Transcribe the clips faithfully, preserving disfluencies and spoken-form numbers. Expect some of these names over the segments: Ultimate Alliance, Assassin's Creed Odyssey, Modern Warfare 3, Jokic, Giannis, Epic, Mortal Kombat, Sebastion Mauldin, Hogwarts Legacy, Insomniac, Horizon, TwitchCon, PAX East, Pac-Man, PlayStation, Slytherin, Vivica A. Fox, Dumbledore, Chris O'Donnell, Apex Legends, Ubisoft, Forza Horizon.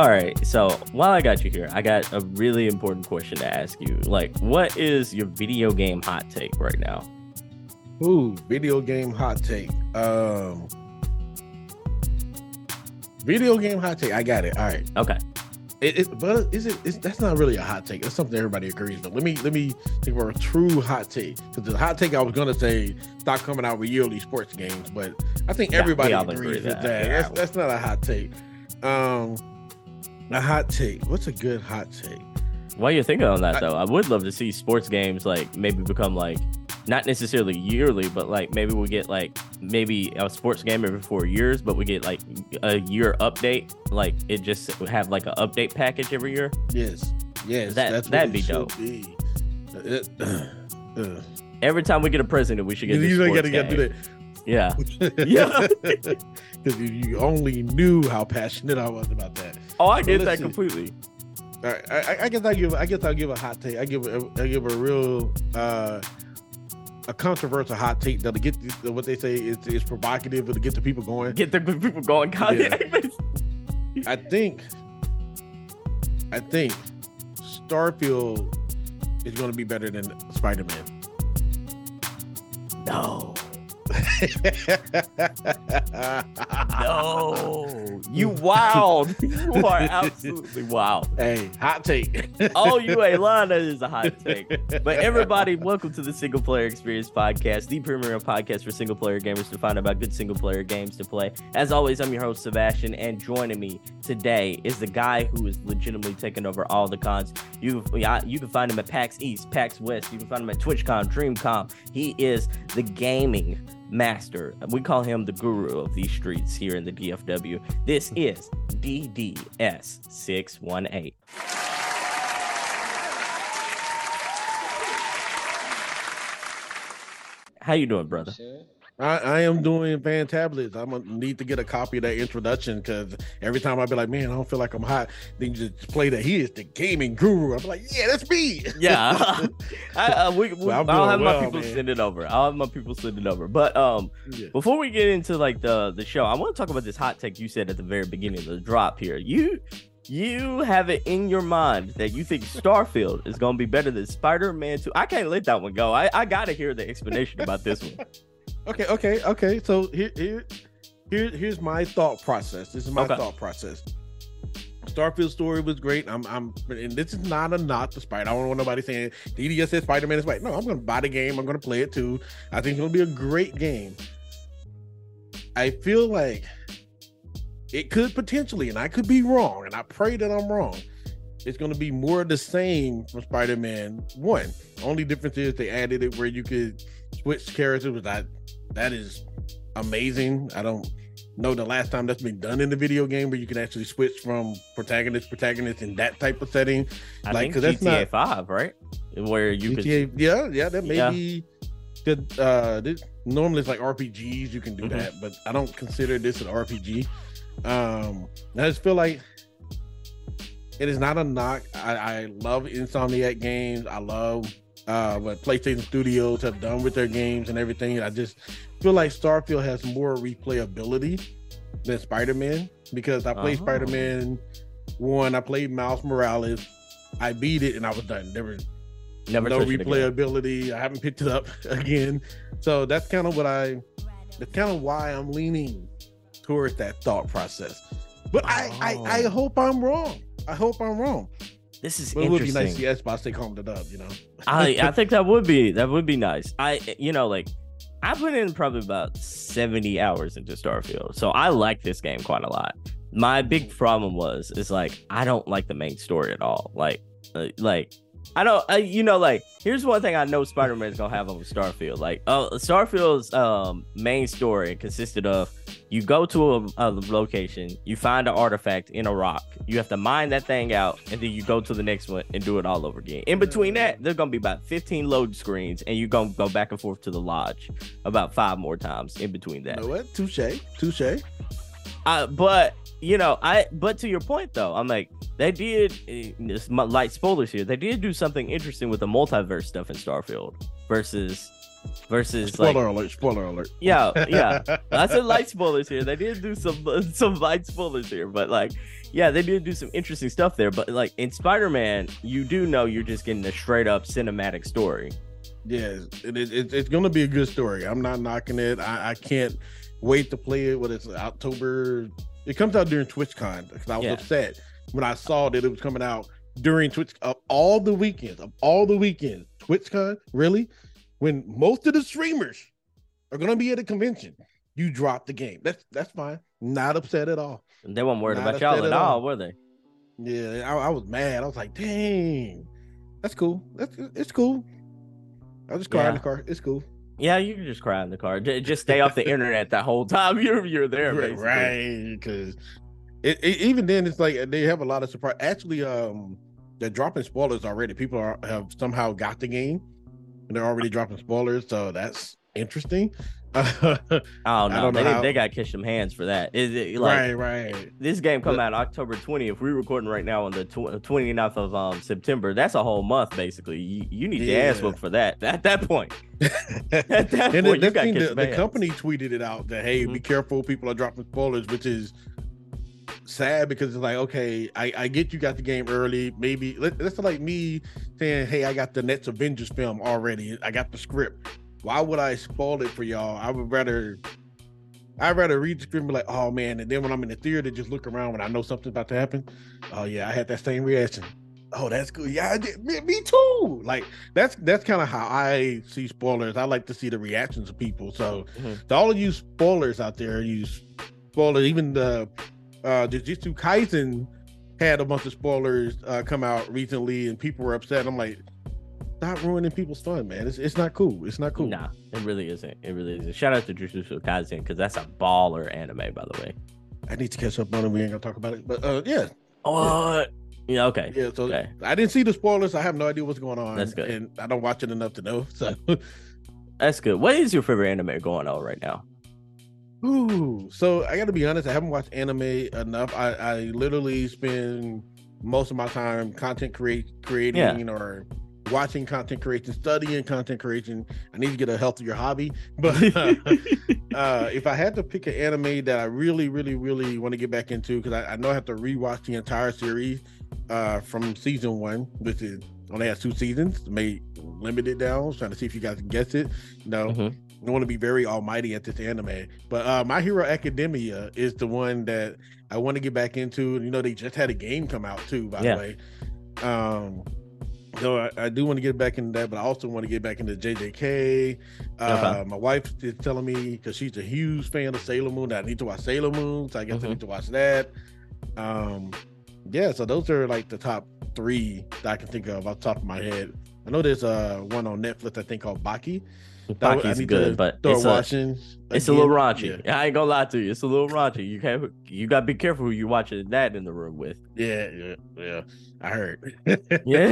All right, so while I got you here, I got a really important question to ask you. Like, what is your video game hot take right now? Ooh, video game hot take. Um, video game hot take. I got it. All right. Okay. It, it, but is it? It's, that's not really a hot take. It's something everybody agrees. But let me let me think about a true hot take. Because the hot take I was gonna say stop coming out with yearly sports games, but I think everybody yeah, agrees agree with that. that. Yeah. That's, that's not a hot take. Um, a hot take. What's a good hot take? While you're thinking on that I, though, I would love to see sports games like maybe become like not necessarily yearly, but like maybe we get like maybe a sports game every four years, but we get like a year update. Like it just would have like an update package every year. Yes, yes, that that's that'd be dope. Be. It, uh, uh. Every time we get a president, we should get. You don't gotta, gotta do that. Yeah, yeah. Because if you only knew how passionate I was about that. Oh, I so get that see. completely. All right, I, I guess I give. I guess I give a hot take. I give. I give a real. Uh, A controversial hot take that'll get the, what they say is, is provocative, it'll get the people going. Get the people going. Yeah. I think, I think Starfield is going to be better than Spider-Man. No. No. You wild. You are absolutely wild. Hey, hot take. Oh, you ain't lying. That is a hot take. But everybody, welcome to the Single Player Experience Podcast, the premier podcast for single player gamers to find out about good single player games to play. As always, I'm your host, Sebastian, and joining me today is the guy who is legitimately taking over all the cons. You, you can find him at PAX East, PAX West. You can find him at TwitchCon, DreamCon. He is the gaming master. We call him the guru of these streets here in the D F W. This is D D S six one eight. How you doing, brother? I, I am doing fantabulous. I'm gonna need to get a copy of that introduction because every time I be like, man, I don't feel like I'm hot. Then you just play that he is the gaming guru. I'm like, yeah, that's me. Yeah, I, uh, we, we, so I'll have well, my people man. send it over. I'll have my people send it over. But um, yeah. before we get into like the the show, I want to talk about this hot take you said at the very beginning of the drop here. You you have it in your mind that you think Starfield is gonna be better than Spider-Man two. I can't let that one go. I I gotta hear the explanation about this one. Okay, okay, okay. So here, here, here, here's my thought process. This is my okay. thought process. Starfield's story was great. I'm, I'm, and this is not a knock to Spider. I don't want nobody saying D D S says Spider-Man is white. No, I'm gonna buy the game. I'm gonna play it too. I think it's gonna be a great game. I feel like it could potentially, and I could be wrong, and I pray that I'm wrong. It's gonna be more of the same from Spider-Man one. Only difference is they added it where you could switch characters, which I that is amazing. I don't know the last time that's been done in the video game where you can actually switch from protagonist protagonist in that type of setting. I like, think that's G T A not, five, right? Where you G T A, could yeah, yeah, that may yeah. be good. Uh, this, normally it's like R P Gs, you can do mm-hmm. that, but I don't consider this an R P G. Um, I just feel like it is not a knock. I, I love Insomniac games. I love uh what PlayStation Studios have done with their games and everything. I just feel like Starfield has more replayability than Spider-Man because I played uh-huh. Spider-Man one, I played Miles Morales, I beat it and I was done. There was Never no replayability. I haven't picked it up again. So that's kind of what I, that's kind of why I'm leaning towards that thought process. But oh. I, I, I hope I'm wrong. I hope I'm wrong. This is but it interesting. It would be nice to see Xbox take home the dub, you know. I, I think that would be that would be nice. I you know like I put in probably about seventy hours into Starfield, so I like this game quite a lot. My big problem was is like I don't like the main story at all. Like uh, like I don't I, you know like here's one thing I know Spider-Man is gonna have over Starfield. Like uh, Starfield's um, main story consisted of you go to a, a location, you find an artifact in a rock, you have to mine that thing out, and then you go to the next one and do it all over again. In between that, there's gonna be about fifteen load screens, and you're gonna go back and forth to the lodge about five more times in between that. You know what? Touche, touche. Uh, but you know, I but to your point though, I'm like they did. It's my light spoilers here. They did do something interesting with the multiverse stuff in Starfield versus Versus spoiler like, alert! Spoiler alert! Yeah, yeah. I said light spoilers here. They did do some some light spoilers here, but like, yeah, they did do some interesting stuff there. But like in Spider-Man, you do know you're just getting a straight up cinematic story. Yeah, it, it, it, it's going to be a good story. I'm not knocking it. I, I can't wait to play it. When it's October, it comes out during TwitchCon because I was yeah. upset when I saw that it was coming out during Twitch of all the weekends of all the weekends. TwitchCon, really? When most of the streamers are going to be at a convention, you drop the game. That's that's fine. Not upset at all. They weren't worried about y'all at all, were they? Yeah, I, I was mad. I was like, dang, that's cool. That's It's cool. I just cried in the car. It's cool. Yeah, you can just cry in the car. Just stay off the internet the whole time you're you're there, basically. Right, because even then, it's like they have a lot of surprise. Actually, um, they're dropping spoilers already. People are, have somehow got the game. They're already dropping spoilers, so that's interesting. Oh no, I don't know they, how... they got kiss some hands for that. Is it like, right, right? This game come but... out October twentieth. We're recording right now on the twenty-ninth of um, September. That's a whole month basically. You, you need yeah. to ass look for that. At that point, at that and point, you got the, the company tweeted it out that hey, mm-hmm. be careful, people are dropping spoilers, which is sad because it's like okay, I, I get you got the game early. Maybe let, that's like me saying, hey, I got the next Avengers film already. I got the script. Why would I spoil it for y'all? I would rather I'd rather read the script and be like, oh man, and then when I'm in the theater, just look around when I know something's about to happen. Oh yeah, I had that same reaction. Oh, that's good. Yeah, I did. Me, me too. Like that's that's kind of how I see spoilers. I like to see the reactions of people. So mm-hmm. to all of you spoilers out there, you spoilers, even the Uh, Jujutsu Kaisen had a bunch of spoilers uh, come out recently, and people were upset. I'm like, stop ruining people's fun, man. It's it's not cool. It's not cool. Nah, it really isn't. It really isn't. Shout out to Jujutsu Kaisen because that's a baller anime, by the way. I need to catch up on it. We ain't gonna talk about it, but uh, yeah. Uh, yeah. Okay. Yeah. So okay. I didn't see the spoilers. I have no idea what's going on. That's good. And I don't watch it enough to know. So that's good. What is your favorite anime going on right now? Ooh, so I gotta be honest, I haven't watched anime enough. I, I literally spend most of my time content create, creating yeah. or watching content creation, studying content creation. I need to get a healthier hobby. But uh, uh, if I had to pick an anime that I really, really, really want to get back into, because I, I know I have to rewatch the entire series uh, from season one, which is only has two seasons, may limit it down, trying to see if you guys can guess it. No. Mm-hmm. I want to be very almighty at this anime, but uh, My Hero Academia is the one that I want to get back into. You know, they just had a game come out too, by yeah. the way. Um, so I, I do want to get back into that, but I also want to get back into J J K. Uh, uh-huh. My wife is telling me because she's a huge fan of Sailor Moon that I need to watch Sailor Moon, so I guess mm-hmm. I need to watch that. Um, yeah, so those are like the top three that I can think of off the top of my head. I know there's uh, one on Netflix I think called Baki. Baki's good, but it's, watching a, it's a little raunchy. Yeah. I ain't gonna lie to you. It's a little raunchy. You can't, you gotta be careful who you're watching that in the room with. Yeah, yeah, yeah. I heard. yeah,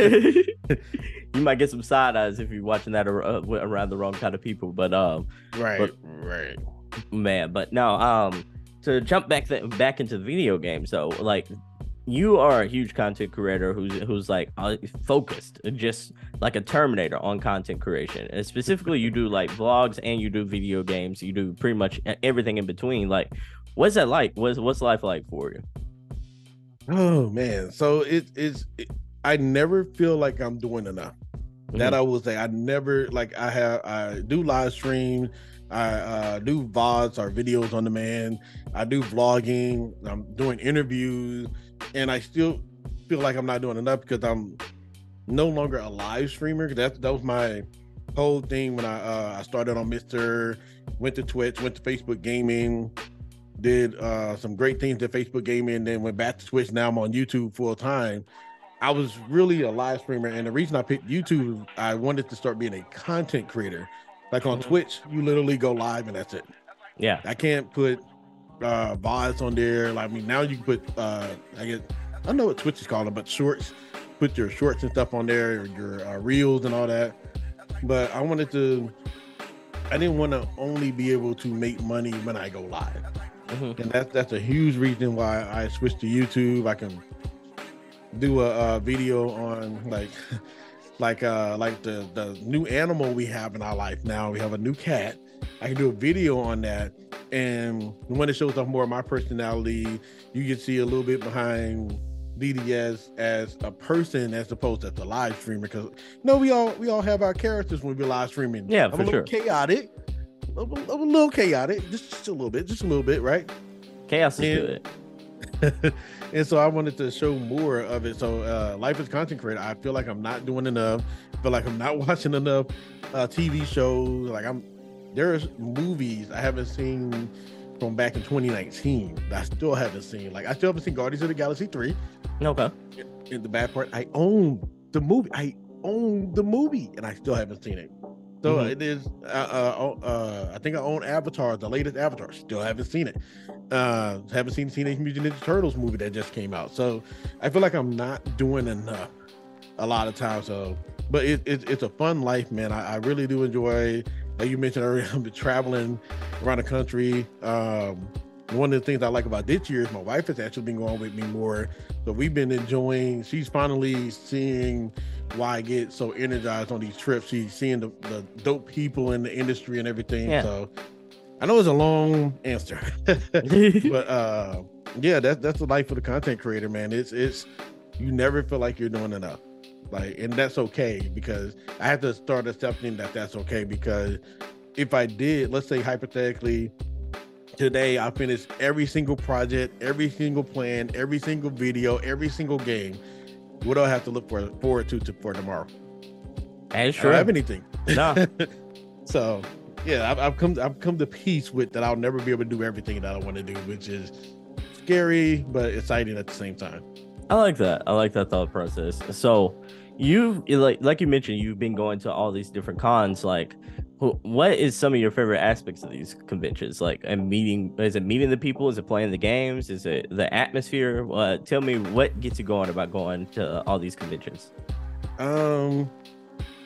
you might get some side eyes if you're watching that ar- uh, around the wrong kind of people. But um, right, but, right, man. But no, um, to jump back th- back into the video games. So like, you are a huge content creator who's who's like uh, focused, just like a Terminator on content creation. And specifically, you do like vlogs and you do video games. You do pretty much everything in between. Like, what's that like? What's what's life like for you? Oh man, so it is. It, I never feel like I'm doing enough. Mm-hmm. That I will say. I never like I have. I do live streams. I uh, do V O Ds or videos on demand. I do vlogging. I'm doing interviews. And I still feel like I'm not doing enough because I'm no longer a live streamer. That, that was my whole thing when I uh, I started on Mister, went to Twitch, went to Facebook Gaming, did uh, some great things at Facebook Gaming, then went back to Twitch. Now I'm on YouTube full time. I was really a live streamer. And the reason I picked YouTube, I wanted to start being a content creator. Like on mm-hmm. Twitch, you literally go live and that's it. Yeah. I can't put... uh V O Ds on there. Like, I mean, now you can put uh I guess I don't know what Twitch is calling them, but shorts. Put your shorts and stuff on there, or your uh, reels and all that. But I wanted to. I didn't want to only be able to make money when I go live, mm-hmm. and that's that's a huge reason why I switched to YouTube. I can do a, a video on like like uh like the the new animal we have in our life now. We have a new cat. I can do a video on that, and when it shows up more of my personality, you can see a little bit behind D D S as a person as opposed to the live streamer, because you know we all we all have our characters when we be live streaming. Yeah, I'm for a little sure. Chaotic, I'm a, I'm a little chaotic, just, just a little bit, just a little bit, right? Chaos is good. And so I wanted to show more of it. So uh, life as content creator, I feel like I'm not doing enough. I feel like I'm not watching enough uh, T V shows. Like I'm, there's movies I haven't seen from back in twenty nineteen that I still haven't seen. Like I still haven't seen Guardians of the Galaxy three. Okay. In the bad part, I own the movie. I own the movie, and I still haven't seen it. So mm-hmm. it is. Uh, uh, uh, I think I own Avatar, the latest Avatar. Still haven't seen it. Uh, haven't seen Teenage Mutant Ninja Turtles movie that just came out. So I feel like I'm not doing enough a lot of times. So, but it, it, it's a fun life, man. I, I really do enjoy. Like you mentioned earlier, I've been traveling around the country. Um, one of the things I like about this year is my wife has actually been going with me more. So we've been enjoying, she's finally seeing why I get so energized on these trips. She's seeing the, the dope people in the industry and everything. Yeah. So I know it's a long answer, but uh, yeah, that's, that's the life of the content creator, man. It's, it's, you never feel like you're doing enough. Like, and that's okay, because I have to start accepting that that's okay, because if I did, let's say hypothetically, today I finished every single project, every single plan, every single video, every single game, what do I have to look for, forward to, to for tomorrow? I don't have anything. No. So yeah, I've, I've come I've come to peace with that. I'll never be able to do everything that I want to do, which is scary, but exciting at the same time. I like that. I like that thought process. So you like like you mentioned, you've been going to all these different cons. Like wh- what is some of your favorite aspects of these conventions? Like a meeting, is it meeting the people? Is it playing the games? Is it the atmosphere? Uh, tell me what gets you going about going to all these conventions? Um,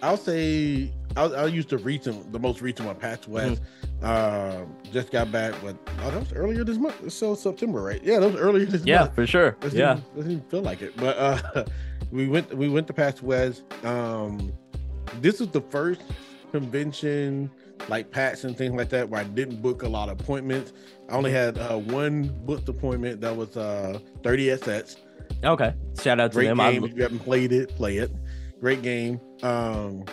I'll say I'll, I'll use the recent, the most recent one, PAX West. Mm-hmm. Uh, just got back with, oh, that was earlier this month. So September, right? Yeah, that was earlier this yeah, month. Yeah, for sure. Doesn't yeah, even, doesn't even feel like it. But uh, we went, we went to PAX West. Um, this is the first convention like PAX and things like that where I didn't book a lot of appointments. I only had uh, one booked appointment that was uh, thirty S S. Okay, shout out to Great them. Game. If you haven't played it, play it. Great game. Um,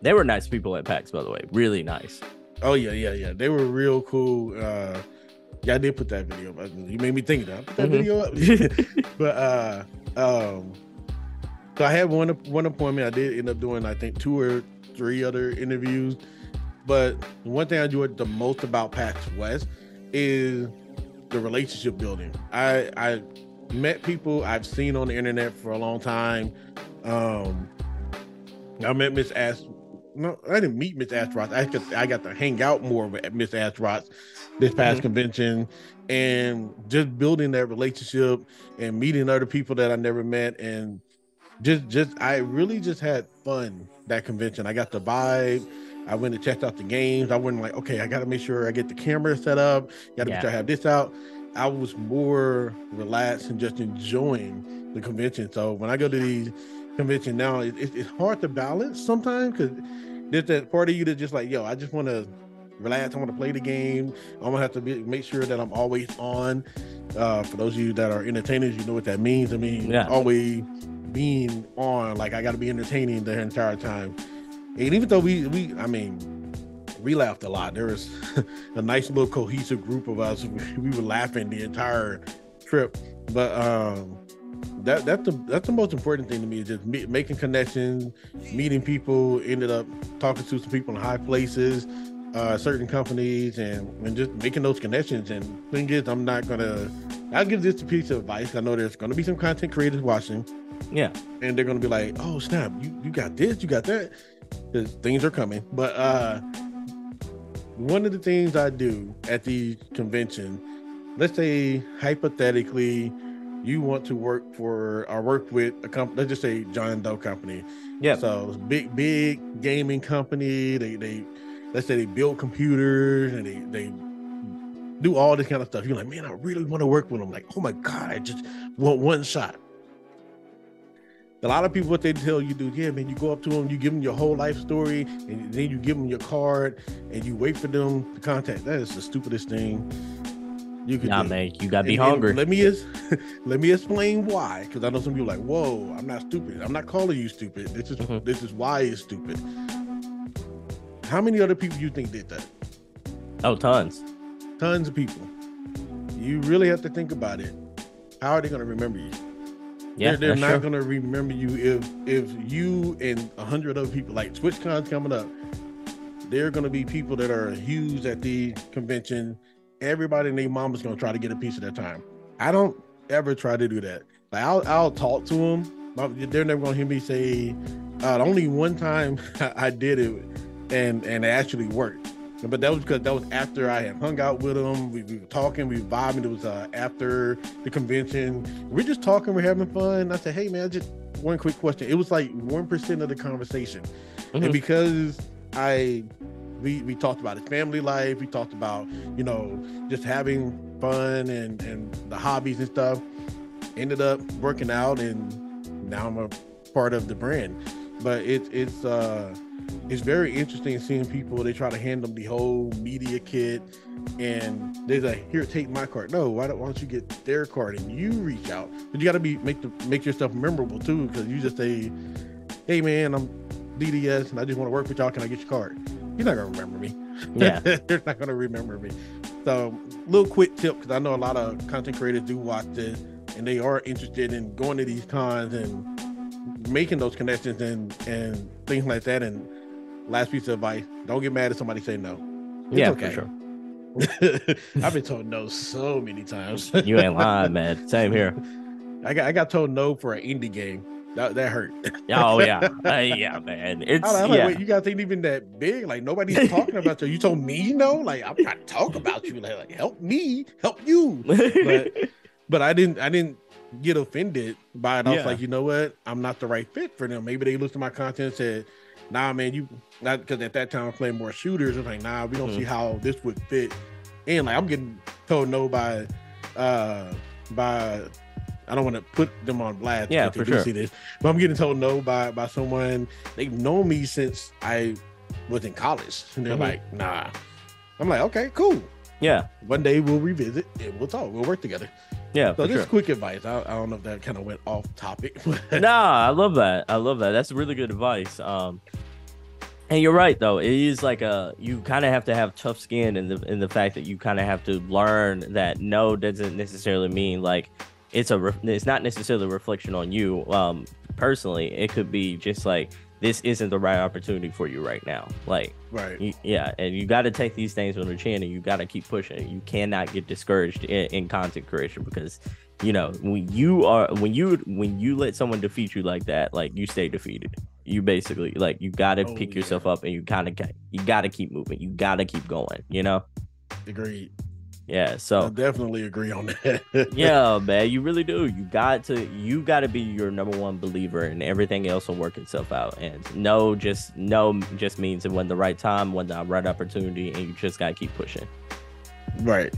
They were nice people at PAX, by the way. Really nice. Oh, yeah, yeah, yeah. They were real cool. Uh, yeah, I did put that video up. You made me think that. I put that mm-hmm. video up. But, uh, um, so I had one one appointment. I did end up doing, I think, two or three other interviews. But one thing I enjoyed the most about PAX West is the relationship building. I, I met people I've seen on the internet for a long time. Um, I met Miss Ash. No, I didn't meet Miss Astroth. I could, I got to hang out more with Miss Astroth this past mm-hmm. convention, and just building that relationship and meeting other people that I never met, and just, just I really just had fun that convention. I got the vibe. I went and checked out the games. I wasn't like, okay, I got to make sure I get the camera set up. Got to yeah. make sure I have this out. I was more relaxed and just enjoying the convention. So when I go to these convention now, it, it, it's hard to balance sometimes, because there's that part of you that's just like, yo, I just want to relax, I want to play the game, I'm gonna have to be, make sure that I'm always on. Uh for those of you that are entertainers, you know what that means. I mean, yeah. always being on, like I got to be entertaining the entire time. And even though we we I mean we laughed a lot, there was a nice little cohesive group of us, we were laughing the entire trip. But um That that's the that's the most important thing to me, is just me, making connections, meeting people. Ended up talking to some people in high places, uh, certain companies, and, and just making those connections. And thing is, I'm not gonna. I'll give this a piece of advice. I know there's gonna be some content creators watching. Yeah, and they're gonna be like, "Oh snap, you you got this, you got that." Because things are coming. But uh, one of the things I do at the convention, let's say hypothetically, you want to work for or work with a company, let's just say John Doe company. Yeah. So big, big gaming company. They, they, let's say they build computers and they, they do all this kind of stuff. You're like, man, I really want to work with them. Like, oh my God, I just want one shot. A lot of people, what they tell you do, yeah, man, you go up to them, you give them your whole life story, and then you give them your card, and you wait for them to contact. That is the stupidest thing you could nah, do. Man, you gotta be and, hungry. And let me let me explain why, because I know some people are like, whoa, I'm not stupid. I'm not calling you stupid. This is mm-hmm. this is why it's stupid. How many other people you think did that? Oh, tons. Tons of people. You really have to think about it. How are they going to remember you? Yeah, they're, they're not sure. going to remember you if if you and a hundred other people, like TwitchCon's coming up. They're going to be people that are huge at the convention. Everybody and their mama's going to try to get a piece of their time. I don't ever try to do that. Like I'll I'll talk to them. They're never going to hear me say. Uh, the only one time I did it, and and it actually worked. But that was because that was after I had hung out with them. We, we were talking, we were vibing. It was uh, after the convention. We're just talking, we're having fun. I said, hey, man, just one quick question. It was like one percent of the conversation. Mm-hmm. And because I, we we talked about his family life. We talked about, you know, just having fun and, and the hobbies and stuff. Ended up working out, and now I'm a part of the brand. But it, it's... uh it's very interesting seeing people. They try to hand them the whole media kit, and they're like, "Here, take my card." No, why don't, why don't you get their card and you reach out? But you got to be make the make yourself memorable too, because you just say, "Hey, man, I'm D D S, and I just want to work with y'all. Can I get your card?" You're not gonna remember me. Yeah, they're not gonna remember me. So, little quick tip, because I know a lot of content creators do watch this, and they are interested in going to these cons and making those connections and and things like that. And last piece of advice, don't get mad if somebody say no. It's yeah, okay. For sure. I've been told no so many times. You ain't lying, man. Same here. I got I got told no for an indie game. That that hurt. Oh yeah. Uh, yeah, man. It's I'm like, yeah. Wait, you guys ain't even that big. Like nobody's talking about you. You told me no? Like I'm trying to talk about you. Like, like help me, help you. But but I didn't I didn't get offended by it. I yeah. was like, you know what? I'm not the right fit for them. Maybe they looked at my content and said, nah, man, you not because at that time I played more shooters. I'm like, nah, we don't mm-hmm. see how this would fit. And like, I'm getting told no by, uh, by I don't want to put them on blast. Yeah, for sure. See this, but I'm getting told no by by someone they've known me since I was in college, and they're mm-hmm. like, nah. I'm like, okay, cool. Yeah, one day we'll revisit and we'll talk. We'll work together. Yeah. So just sure. quick advice. I, I don't know if that kind of went off topic. But. Nah, I love that. I love that. That's really good advice. Um, and you're right though. It is like a you kind of have to have tough skin in the in the fact that you kind of have to learn that no doesn't necessarily mean like it's a re- it's not necessarily a reflection on you um, personally. It could be just like this isn't the right opportunity for you right now. Like, right. You, yeah. And you got to take these things on the chin, and you got to keep pushing. You cannot get discouraged in, in content creation, because, you know, when you are, when you, when you let someone defeat you like that, like you stay defeated, you basically like, you got to oh, pick yeah. yourself up, and you kind of, you got to keep moving. You got to keep going, you know? Agreed. Yeah. So I definitely agree on that. Yeah, man, you really do. You got to, you got to be your number one believer, and everything else will work itself out. And no, just no, just means it wasn't the right time, wasn't the right opportunity, and you just got to keep pushing. Right.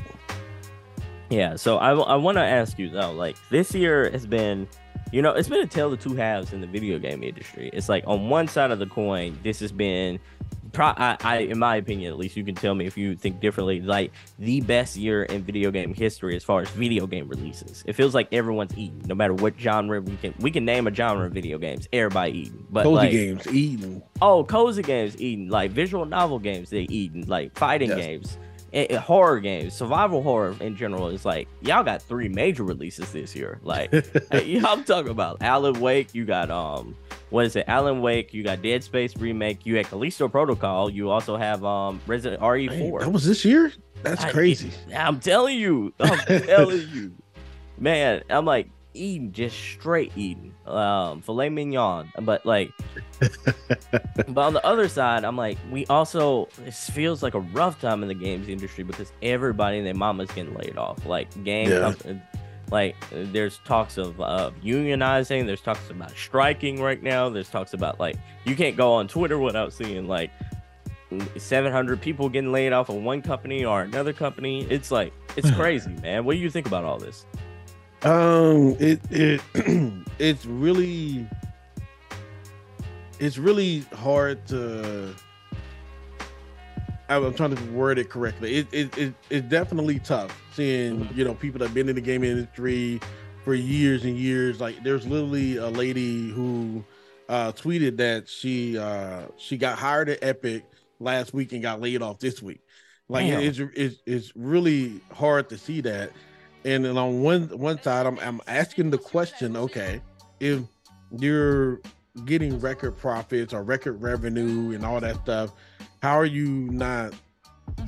Yeah. So I, I want to ask you though, like this year has been, you know, it's been a tale of two halves in the video game industry. It's like on one side of the coin, this has been Pro- I, I, in my opinion, at least, you can tell me if you think differently, like the best year in video game history as far as video game releases. It feels like everyone's eating, no matter what genre. We can we can name a genre of video games, everybody eating. But cozy like, games eating. Oh, cozy games eating. Like visual novel games, they eating. Like fighting yes. games, and, and horror games, survival horror in general. It's like y'all got three major releases this year. Like hey, I'm talking about Alan Wake. You got um. What is it? Alan Wake. You got Dead Space remake. You had Callisto Protocol. You also have um Resident R E four. That was this year. That's I, crazy. I'm telling you. I'm telling you, man. I'm like eating, just straight eating. Um, filet mignon. But like, but on the other side, I'm like, we also it feels like a rough time in the games industry because everybody and their mama's getting laid off. Like game. Yeah. Um, Like there's talks of uh, unionizing, there's talks about striking right now, there's talks about like you can't go on Twitter without seeing like seven hundred people getting laid off of one company or another company. It's like it's crazy, man. What do you think about all this? Um, it it it's really it's really hard to, I'm trying to word it correctly. It, it, it, it's definitely tough seeing, you know, people that have been in the gaming industry for years and years. Like, there's literally a lady who uh, tweeted that she uh, she got hired at Epic last week and got laid off this week. Like, it, it's, it's it's really hard to see that. And then on one one side, I'm I'm asking the question, okay, if you're getting record profits or record revenue and all that stuff, how are you not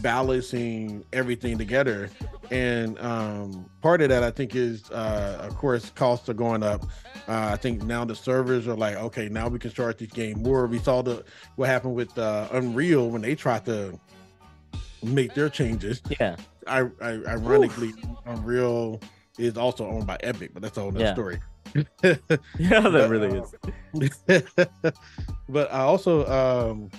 balancing everything together? And um, part of that, I think, is uh, of course costs are going up. Uh, I think now the servers are like, okay, now we can start this game more. We saw the what happened with uh, Unreal when they tried to make their changes. Yeah, I, I ironically, oof. Unreal is also owned by Epic, but that's a whole other yeah. story. Yeah, that really is. But I also. Um,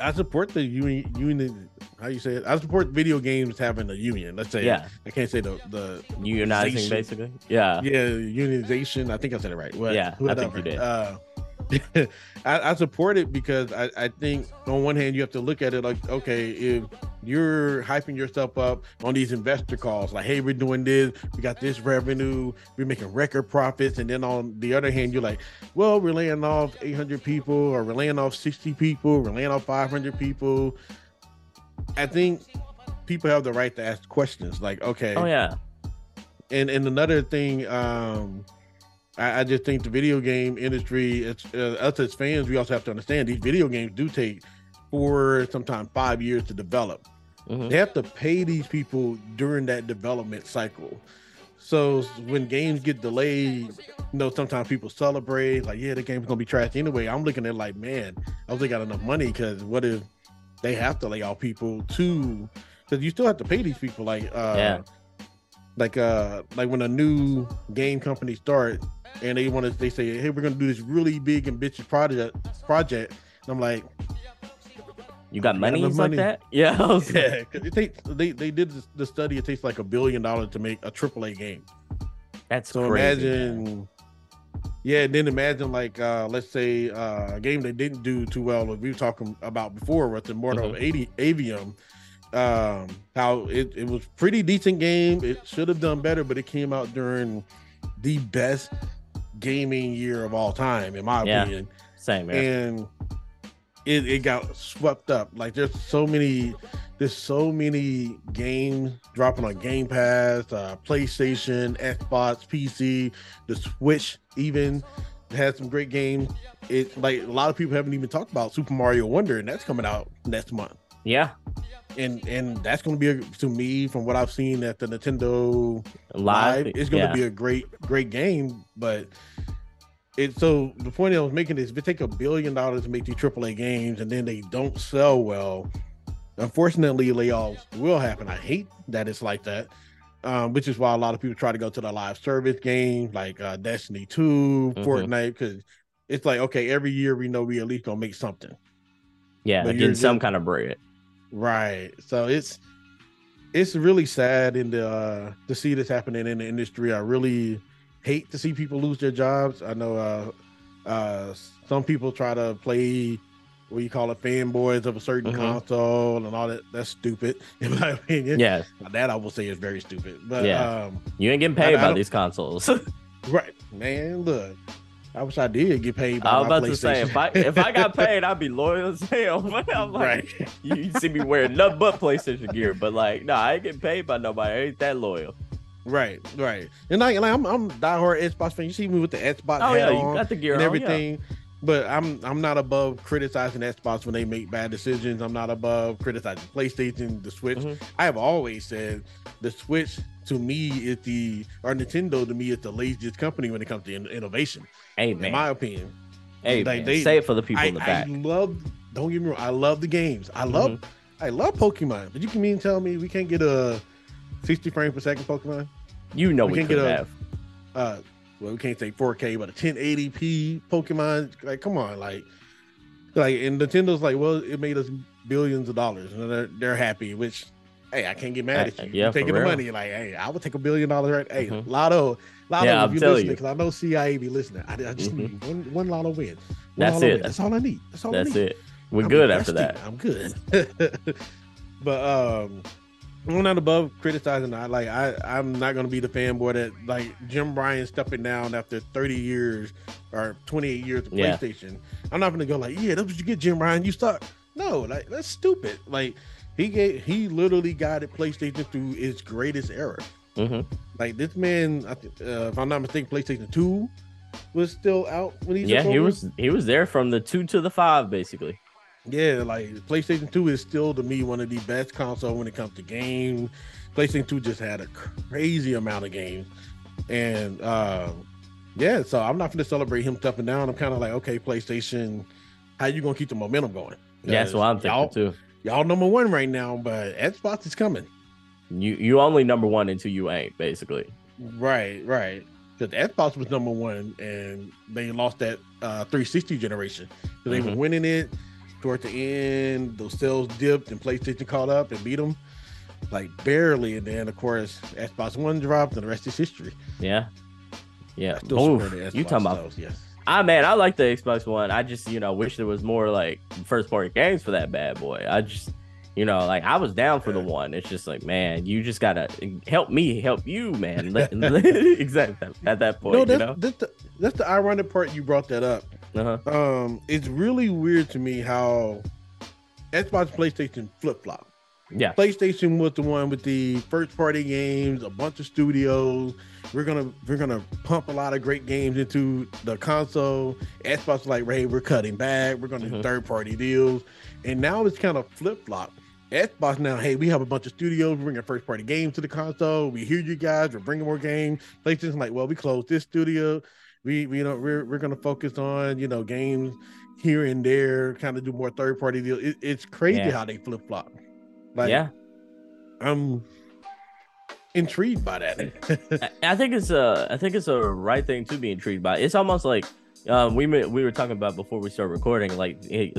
I support the union, union. How you say it? I support video games having a union. Let's say, yeah. I can't say the the unionizing, basically. Yeah, yeah, unionization. I think I said it right. Well, yeah, whatever. I think you did. Uh, I, I support it because I, I think on one hand you have to look at it like, okay, if you're hyping yourself up on these investor calls, like, hey, we're doing this, we got this revenue, we're making record profits, and then on the other hand, you're like, well, we're laying off eight hundred people, or we're laying off sixty people, we're laying off five hundred people. I think people have the right to ask questions like, okay. Oh, yeah. And, and another thing, um, I, I just think the video game industry, it's, uh, us as fans, we also have to understand these video games do take four, sometimes five years to develop. Mm-hmm. They have to pay these people during that development cycle. So when games get delayed, you know, sometimes people celebrate, like, yeah, the game's going to be trash anyway. I'm looking at it like, man, I only got enough money, because what if they have to lay off people too? Because you still have to pay these people. Like, uh, yeah. Like uh, like when a new game company starts and they want to, they say, hey, we're gonna do this really big ambitious project. Project, and I'm like, you got money like money. that? Yeah, yeah. Because it takes, they they did the study. It takes like a billion dollars to make a triple A game. That's so crazy, imagine, man. Yeah. Then imagine like uh, let's say uh, a game they didn't do too well. Like we were talking about before with the Mortal mm-hmm. Avium. Um, how it, it was pretty decent game. It should have done better, but it came out during the best gaming year of all time, in my yeah, opinion. Same, man. And it, it got swept up. Like, there's so many, there's so many games dropping on Game Pass, uh, PlayStation, Xbox, P C, the Switch even had some great games. It's like a lot of people haven't even talked about Super Mario Wonder, and that's coming out next month. Yeah. And and that's going to be, a, to me, from what I've seen at the Nintendo Live, it's going to yeah. be a great, great game. But it's, so the point I was making is, if it take a billion dollars to make these triple A games and then they don't sell well, unfortunately, layoffs will happen. I hate that it's like that, um, which is why a lot of people try to go to the live service games like uh, Destiny two, mm-hmm. Fortnite, because it's like, okay, every year we know we at least going to make something. Yeah, but getting some kind of bread. Right, so it's it's really sad in the uh, to see this happening in the industry. I really hate to see people lose their jobs. I know uh, uh, some people try to play what you call it fanboys of a certain mm-hmm. console and all that. That's stupid, in my opinion. Yes, that I will say is very stupid. But yeah. um, you ain't getting paid I, by I these consoles, right, man? Look. I wish I did get paid. By I was about to say, if I if I got paid, I'd be loyal as hell. But I'm like, right. you see me wearing nothing but PlayStation gear. But like, no, nah, I ain't getting paid by nobody. I ain't that loyal. Right, right. And like, like I'm I'm diehard Xbox fan. You see me with the Xbox oh, hat yeah, on you got the gear and everything. On, yeah. But I'm I'm not above criticizing Xbox when they make bad decisions. I'm not above criticizing PlayStation, the Switch. Mm-hmm. I have always said the Switch. To me, is the or Nintendo to me is the laziest company when it comes to in- innovation. Amen. In my opinion, hey, like they, say it for the people I, in the back. I love. Don't get me wrong. I love the games. I love. Mm-hmm. I love Pokemon. But you can mean tell me we can't get a sixty frames per second Pokemon? You know we, we can't could get a. Have. Uh, well, we can't say four K, but a ten eighty p Pokemon. Like, come on, like, like, and Nintendo's like, well, it made us billions of dollars, and they're, they're happy, which. hey, I can't get mad at you. Uh, yeah, You're taking the real. money. Like, hey, I would take a billion dollars right. Hey, mm-hmm. Lotto, Lotto, yeah, if you're listening, because you. I know C I A be listening. I, I just mm-hmm. need one, one Lotto win. One that's lotto it. Win. That's all I need. That's all. That's I need. it. We're I'm good after that. I'm good. But um, I'm not above criticizing. I like. I I'm not gonna be the fanboy that like Jim Bryan stepping down after thirty years or twenty-eight years of yeah. PlayStation. I'm not gonna go like, yeah, that's what you get, Jim Bryan. You suck. No, like that's stupid. Like. He gave, he literally guided PlayStation through its greatest era. Mm-hmm. Like this man, uh, if I'm not mistaken, PlayStation two was still out when he yeah he over. was he was there from the two to the five basically. Yeah, like PlayStation two is still to me one of the best console when it comes to games. PlayStation two just had a crazy amount of games, and uh, yeah, so I'm not gonna celebrate him stepping down. I'm kind of like, okay, PlayStation, how you gonna keep the momentum going? Yeah, that's what I'm thinking too. Y'all number one right now, but Xbox is coming. You you only number one until you ain't, basically. Right, right. Because Xbox was number one, and they lost that uh, three sixty generation. So they mm-hmm. were winning it. Toward the end, those sales dipped, and PlayStation caught up and beat them, like barely. And then, of course, Xbox One dropped, and the rest is history. Yeah, yeah. Oof, you talking about? Yes. I man, I like the Xbox One. I just, you know, wish there was more like first party games for that bad boy. I just, you know, like I was down for the one. It's just like, man, you just gotta help me, help you, man. Exactly. At that point, no, that's, you know, that's the, that's the ironic part. You brought that up. Uh-huh. Um, it's really weird to me how Xbox, PlayStation flip flop. Yeah, PlayStation was the one with the first party games, a bunch of studios. We're gonna we're gonna pump a lot of great games into the console. Xbox like, hey, we're cutting back. We're gonna mm-hmm. do third party deals, and now it's kind of flip flop. Xbox now, hey, we have a bunch of studios. We're bringing first party games to the console. We hear you guys. We're bringing more games. PlayStation like, well, we closed this studio. We we you know we're we're gonna focus on you know games here and there. Kind of do more third party deals. It, it's crazy yeah. how they flip flop. Like, yeah, I'm intrigued by that. I think it's a, I think it's a right thing to be intrigued by. It's almost like um, we we were talking about before we started recording, like it,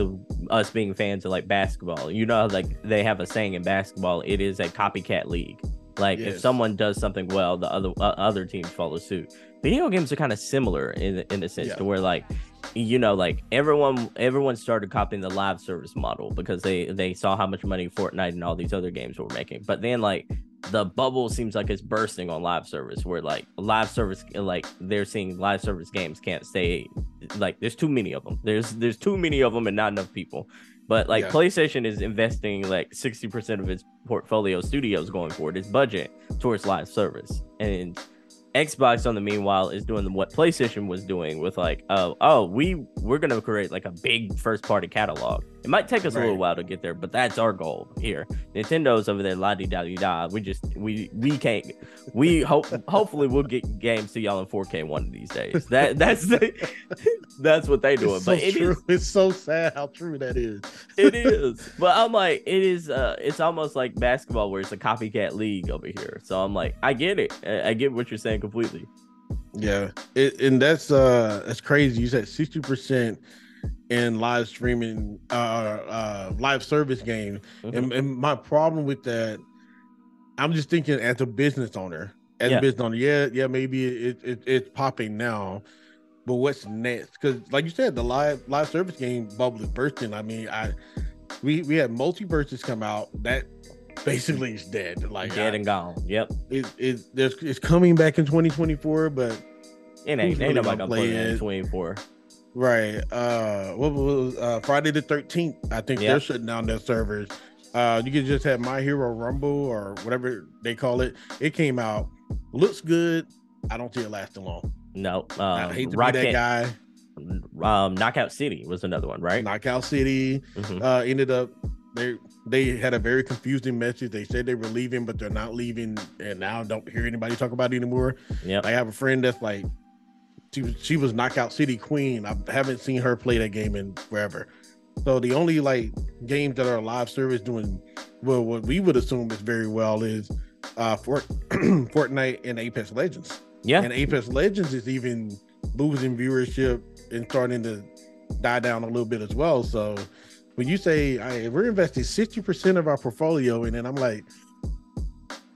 us being fans of like basketball. You know, like they have a saying in basketball, it is a copycat league. Like yes. if someone does something well, the other uh, other teams follow suit. Video games are kind of similar in in a sense yeah. to where like. You know, like everyone, everyone started copying the live service model because they they saw how much money Fortnite and all these other games were making. But then, like the bubble seems like it's bursting on live service, where like live service, like they're seeing live service games can't stay. Like there's too many of them. There's there's too many of them and not enough people. But like yeah. PlayStation is investing like sixty percent of its portfolio studios going forward, its budget towards live service and. Xbox on the meanwhile is doing what PlayStation was doing with like oh oh we we're gonna create like a big first party catalog. It might take us right. a little while to get there, but that's our goal here. Nintendo's over there la di da di da. We just we we can't we hope hopefully we'll get games to y'all in four K one of these days. That that's the, that's what they doing. It's but so it true. Is it's so sad how true that is. It is. But I'm like it is. Uh, it's almost like basketball where it's a copycat league over here. So I'm like I get it. I, I get what you're saying completely. Yeah, it, and that's uh that's crazy. You said sixty percent. And live streaming, uh, uh, live service game, mm-hmm. and, and my problem with that, I'm just thinking as a business owner, as yeah. a business owner, yeah, yeah, maybe it, it it's popping now, but what's next? Because like you said, the live live service game bubble is bursting. I mean, I we we had multiverses come out that basically is dead, like dead I, and gone. Yep, it it there's it's coming back in twenty twenty-four, but it ain't ain't really nobody gonna play it in twenty twenty-four. Right. Uh, what was uh, Friday the thirteenth? I think yep. they're shutting down their servers. Uh, you can just have My Hero Rumble or whatever they call it. It came out, looks good. I don't see it lasting long. No, um, I hate to Rocket, be that guy. Um, Knockout City was another one, right? Knockout City mm-hmm. uh, ended up they they had a very confusing message. They said they were leaving, but they're not leaving, and now I don't hear anybody talk about it anymore. Yeah, I have a friend that's like. She, she was Knockout City Queen. I haven't seen her play that game in forever. So the only like games that are live service doing well, what we would assume is very well is uh, Fort, Fortnite and Apex Legends. Yeah, and Apex Legends is even losing viewership and starting to die down a little bit as well. So when you say I, we're investing sixty percent of our portfolio, and then I'm like,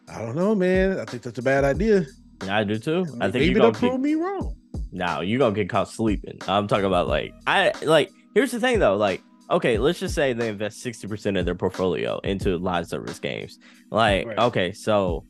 I don't know, man. I think that's a bad idea. I do too. I, mean, I think maybe they'll prove me wrong. No, you're gonna get caught sleeping. I'm talking about like I like. Here's the thing though, like. Okay, let's just say they invest sixty percent of their portfolio into live service games. Like, right. Okay, so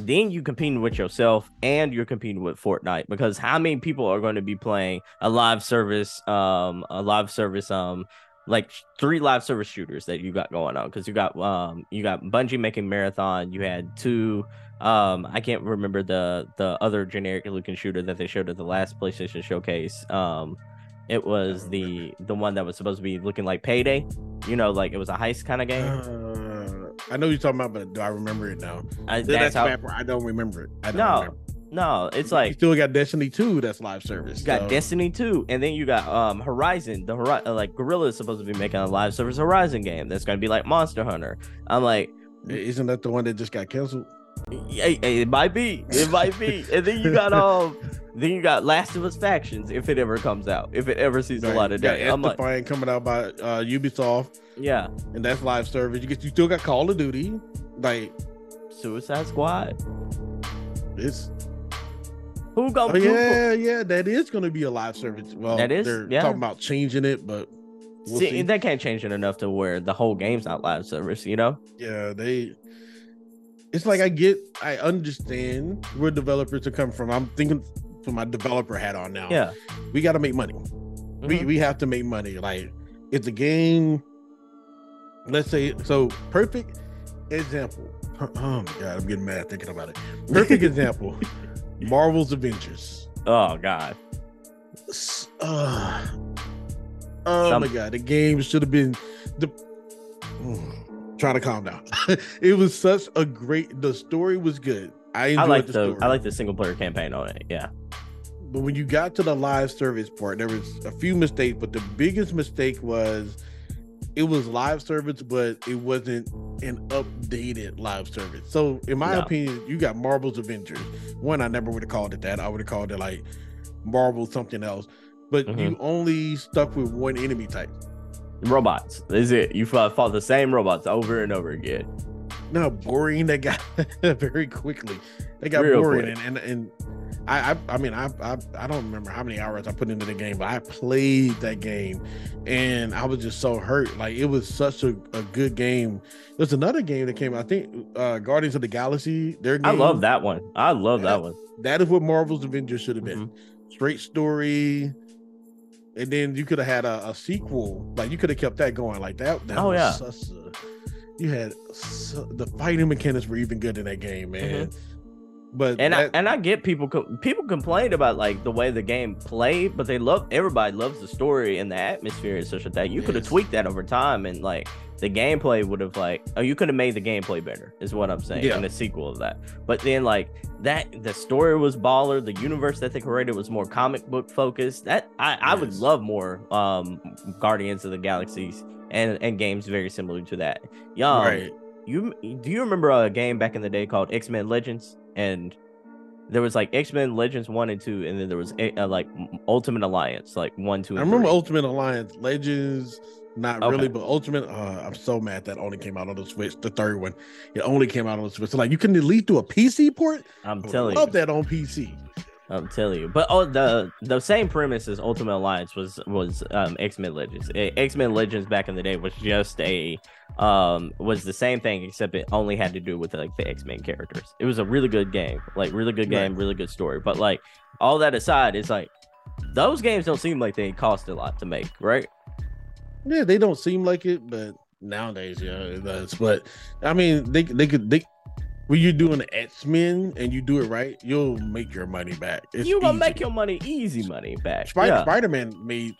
then you're competing with yourself and you're competing with Fortnite, because how many people are going to be playing a live service, um, a live service, um, like three live service shooters that you got going on? Because you got, um, you got Bungie making Marathon. You had two, um, I can't remember the the other generic looking shooter that they showed at the last PlayStation showcase. Um, It was the the one that was supposed to be looking like Payday, you know, like it was a heist kind of game. Uh, I know you're talking about, but do I remember it now? I, that's that's how, I don't remember it. I don't no, remember. no, it's like you still got Destiny two that's live service. You got so. Destiny two, and then you got um Horizon. The like Guerrilla is supposed to be making a live service Horizon game that's going to be like Monster Hunter. I'm like, isn't that the one that just got canceled? It, it might be. It might be. And then you got um. Then you got Last of Us Factions, if it ever comes out, if it ever sees right. a lot of day. I'm like, coming out by uh, Ubisoft. Yeah, and that's live service. You get, you still got Call of Duty, like Suicide Squad. It's who gonna? Oh, yeah, yeah, that is gonna be a live service. Well, that is. They're yeah. talking about changing it, but we'll see, see. They can't change it enough to where the whole game's not live service. You know? Yeah, they. It's like I get, I understand where developers are coming from. I'm thinking. With my developer hat on now, yeah, we got to make money. Mm-hmm. We we have to make money. Like if the game, let's say, so perfect example. Oh my god, I'm getting mad thinking about it. Perfect example. Marvel's Avengers. Oh god. Uh, oh Some... my god, the game should have been the. Mm, try to calm down. It was such a great. The story was good. I, I like the, the story. I like the single player campaign on it. Yeah. But when you got to the live service part, there was a few mistakes, but the biggest mistake was it was live service, but it wasn't an updated live service. So in my no. opinion, you got Marvel's Avengers. One, I never would have called it that. I would have called it like Marvel something else, but mm-hmm. you only stuck with one enemy type. Robots. That's it. You fought, fought the same robots over and over again. No, boring. They got very quickly. They got Real boring, quick. and and, and I, I I mean I, I I don't remember how many hours I put into the game, but I played that game, and I was just so hurt. Like it was such a, a good game. There's another game that came out, I think uh, Guardians of the Galaxy. Their game, I love that one. I love that, that one. That is what Marvel's Avengers should have been. Mm-hmm. Straight story. And then you could have had a, a sequel. Like you could have kept that going. Like that. that oh was yeah. Such a, You had so, the fighting mechanics were even good in that game, man. Mm-hmm. But and that, I and I get people people complained about like the way the game played, but they love everybody loves the story and the atmosphere and such like that. You yes. could have tweaked that over time, and like the gameplay would have like oh you could have made the gameplay better is what I'm saying yeah. in the sequel of that. But then like that the story was baller, the universe that they created was more comic book focused. That I, yes. I would love more um, Guardians of the Galaxies. And, and games very similar to that. Y'all, right. you do you remember a game back in the day called X-Men Legends? And there was like X-Men Legends one and two, and then there was a, a, like Ultimate Alliance, like one, two, and I remember three. Ultimate Alliance, Legends, not okay. really, but Ultimate, uh, I'm so mad that only came out on the Switch, the third one. It only came out on the Switch. So like, you can delete through a P C port? I'm telling you. I love that on P C. I'm telling you, but oh, the the same premise as Ultimate Alliance was was um, X-Men Legends. X-Men Legends back in the day was just a um was the same thing, except it only had to do with like the X-Men characters. It was a really good game, like really good game, right. really good story. But like all that aside, it's like those games don't seem like they cost a lot to make, right? Yeah, they don't seem like it, but nowadays, yeah, it does. But I mean, they they could they. When you do an X-Men and you do it right, you'll make your money back. It's you gonna easy. make your money easy money back. Sp- yeah. Spider-Man made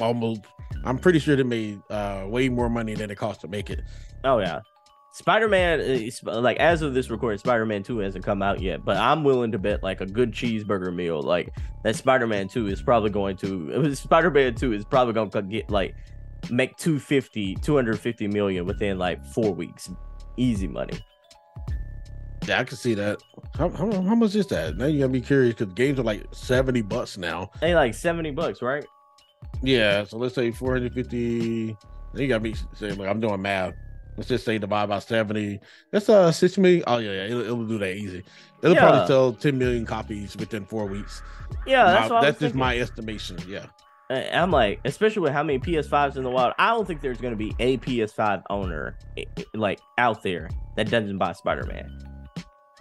almost, I'm pretty sure they made uh, way more money than it cost to make it. Oh yeah. Spider-Man, is, like as of this recording, Spider-Man two hasn't come out yet, but I'm willing to bet like a good cheeseburger meal, like that Spider-Man two is probably going to, Spider-Man two is probably going to get like, make two hundred fifty million within like four weeks. Easy money. Yeah, I can see that. How, how, how much is that? Now you gotta be curious because games are like seventy bucks now. They like seventy bucks, right? Yeah. So let's say four hundred fifty. Then you gotta be saying, like, I'm doing math. let's just say divide by seventy. That's uh six million. Oh yeah, yeah, it'll, it'll do that easy. It'll yeah. probably sell ten million copies within four weeks. Yeah, my, that's what that's just my estimation. Yeah, I'm like, especially with how many P S fives in the wild, I don't think there's going to be a P S five owner like out there that doesn't buy Spider-Man.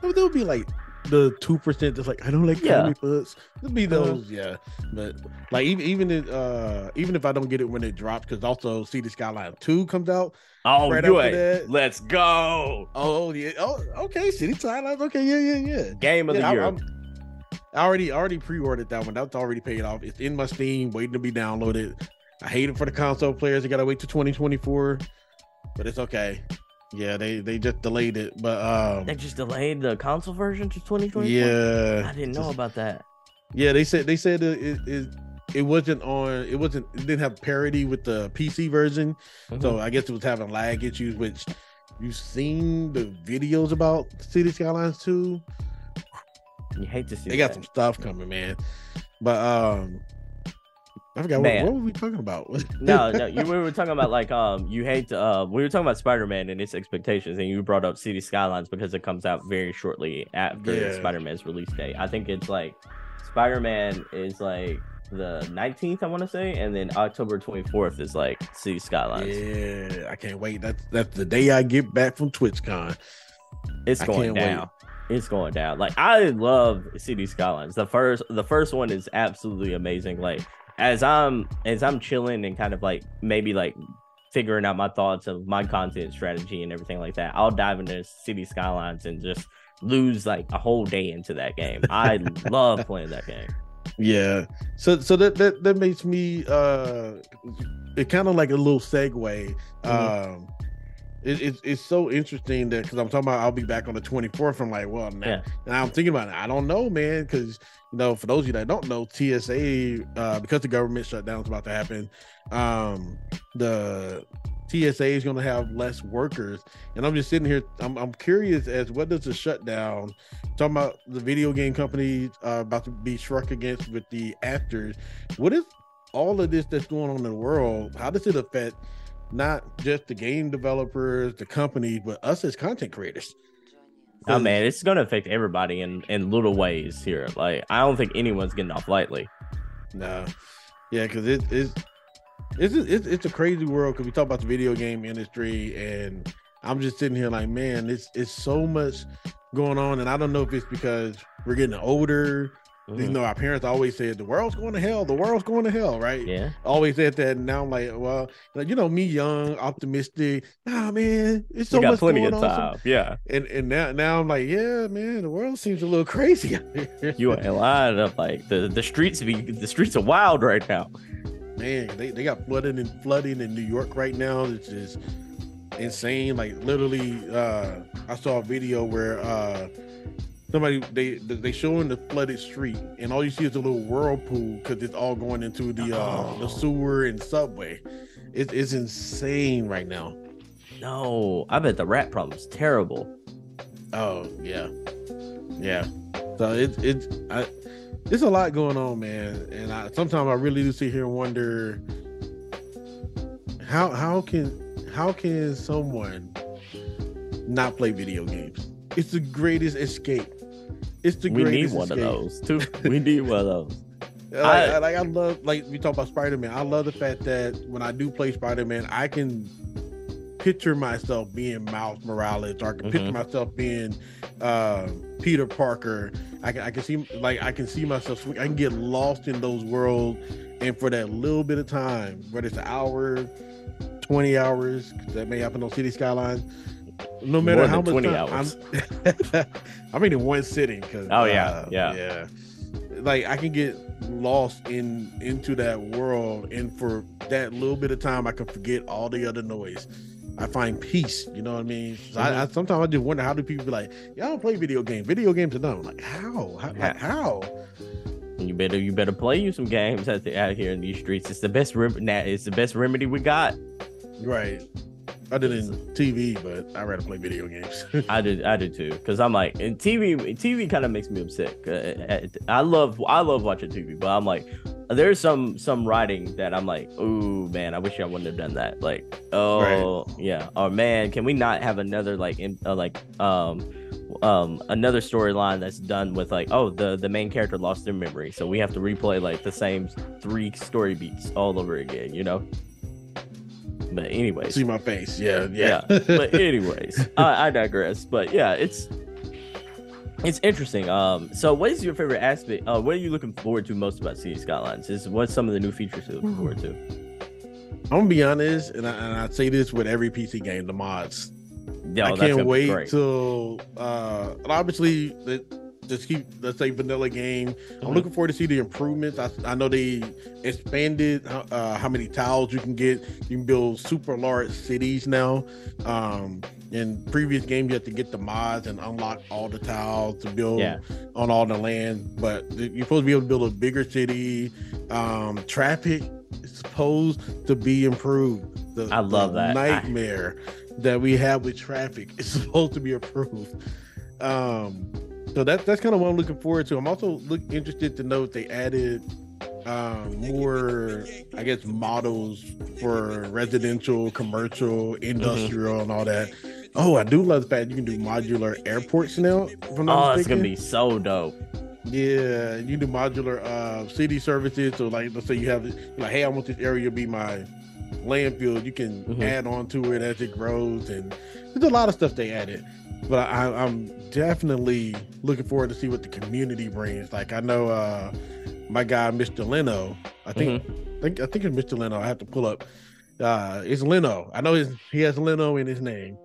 There'll be like the two percent that's like, I don't like yeah. comic books. It'll be those, yeah. But like even even if, uh, even if I don't get it when it drops, because also City Skylines two comes out. Oh, right after that. Let's go! Oh yeah. Oh okay, City Skylines. Okay, yeah, yeah, yeah. Game of yeah, the I, year. I'm, I already already pre-ordered that one. That's already paid off. It's in my Steam, waiting to be downloaded. I hate it for the console players. They gotta wait to twenty twenty-four, but it's okay. Yeah, they they just delayed it, but um, they just delayed the console version to twenty twenty-four. Yeah, I didn't know just, about that. Yeah, they said they said it it, it, it wasn't on. It wasn't. It didn't have parity with the P C version, mm-hmm. so I guess it was having lag issues. Which you've seen the videos about City Skylines two. You hate to see. They got that. Some stuff coming, man. But um, I forgot what, what were we talking about. no, no, you, we were talking about like um, you hate to, uh, we were talking about Spider-Man and its expectations, and you brought up City Skylines because it comes out very shortly after yeah. Spider-Man's release date. I think it's like Spider-Man is like the nineteenth, I want to say, and then October twenty-fourth is like City Skylines. Yeah, I can't wait. That's that's the day I get back from TwitchCon. It's going down. Wait. It's going down. Like I love City Skylines. The first, the first one is absolutely amazing. Like as I'm, as I'm chilling and kind of like maybe like figuring out my thoughts of my content strategy and everything like that, I'll dive into City Skylines and just lose like a whole day into that game. I love playing that game. Yeah. So, so that that that makes me uh, it kind of like a little segue. Mm-hmm. Um. It, it, it's so interesting that because I'm talking about I'll be back on the twenty-fourth. I'm like, well, now, yeah. now I'm thinking about it. I don't know, man, because you know, for those of you that don't know, T S A uh, because the government shutdown is about to happen, um, the T S A is going to have less workers, and I'm just sitting here. I'm, I'm curious as what does the shutdown talking about the video game companies uh, about to be struck against with the actors. What is all of this that's going on in the world? How does it affect? Not just the game developers, the company, but us as content creators. Oh man, it's going to affect everybody in in little ways here. Like I don't think anyone's getting off lightly. No, yeah, because it is it's, it's it's a crazy world. Because we talk about the video game industry, and I'm just sitting here like, man, it's it's so much going on, and I don't know if it's because we're getting older. You know, our parents always said the world's going to hell. The world's going to hell, right? Yeah. Always said that, and now I'm like, well, you know, me, young, optimistic. Nah, man, it's so you got much plenty going of time. On. Yeah. And and now now I'm like, yeah, man, the world seems a little crazy out here. You ain't lying up like the the streets be the streets are wild right now. Man, they they got flooding and flooding in New York right now. It's just insane. Like literally, uh, I saw a video where. Uh, Somebody they they showing the flooded street, and all you see is a little whirlpool because it's all going into the uh, oh. the sewer and subway. It, it's insane right now. No, I bet the rat problem's terrible. Oh yeah, yeah. So it's it's I, it's a lot going on, man. And I, sometimes I really do sit here and wonder how how can how can someone not play video games? It's the greatest escape. It's the we greatest. We need one escape. Of those too. We need one of those. like, I, like I love, like we talk about Spider-Man. I love the fact that when I do play Spider-Man, I can picture myself being Miles Morales, or I can mm-hmm. picture myself being uh, Peter Parker. I can, I can see, like I can see myself. I can get lost in those worlds, and for that little bit of time, whether it's an hour, twenty hours, because that may happen on City Skylines. No matter how much time, hours. I'm, I mean in one sitting. Cause, oh yeah, uh, yeah, yeah. Like I can get lost in into that world, and for that little bit of time, I can forget all the other noise. I find peace. You know what I mean? So mm-hmm. I, I sometimes I just wonder how do people be like, y'all don't play video games? Video games are dumb. Like how? How? Like, how? You better you better play you some games out, the, out here in these streets. It's the best rem- nah, It's the best remedy we got. Right. I did in T V, but I rather play video games. I did, I did too, because I'm like, and T V, T V kind of makes me upset. I love, I love watching T V, but I'm like, there's some some writing that I'm like, oh man, I wish I wouldn't have done that. Like, oh right. yeah, oh man, can we not have another like in, uh, like um um another storyline that's done with like, oh the the main character lost their memory, so we have to replay like the same three story beats all over again, you know? But anyways, see my face, yeah, yeah. yeah. But anyways, I, I digress. But yeah, it's. It's interesting. Um, so what is your favorite aspect? Uh, what are you looking forward to most about City Skylines? Is what's some of the new features you're looking forward to? I'm gonna be honest, and I, and I say this with every P C game, the mods. Yo, I can't wait till. Uh, obviously, the, just keep let's say vanilla game. Mm-hmm. I'm looking forward to see the improvements. I, I know they expanded uh, how many tiles you can get. You can build super large cities now. Um, In previous games, you have to get the mods and unlock all the tiles to build yeah. on all the land. But you're supposed to be able to build a bigger city. Um, traffic is supposed to be improved. The, I love the that nightmare I... that we have with traffic is supposed to be improved. Um, so that's that's kind of what I'm looking forward to. I'm also look interested to know if they added um, more, I guess, models for residential, commercial, industrial, mm-hmm. and all that. Oh, I do love the fact you can do modular airports now. Oh, it's gonna be so dope. Yeah, you do modular uh, city services. So, like, let's say you have like, hey, I want this area to be my landfill. You can mm-hmm. add on to it as it grows, and there's a lot of stuff they added. But I, I'm definitely looking forward to see what the community brings. Like, I know uh, my guy, Mister Leno. I think, mm-hmm. think, I think it's Mister Leno. I have to pull up. Uh, it's Leno. I know his, he has Leno in his name.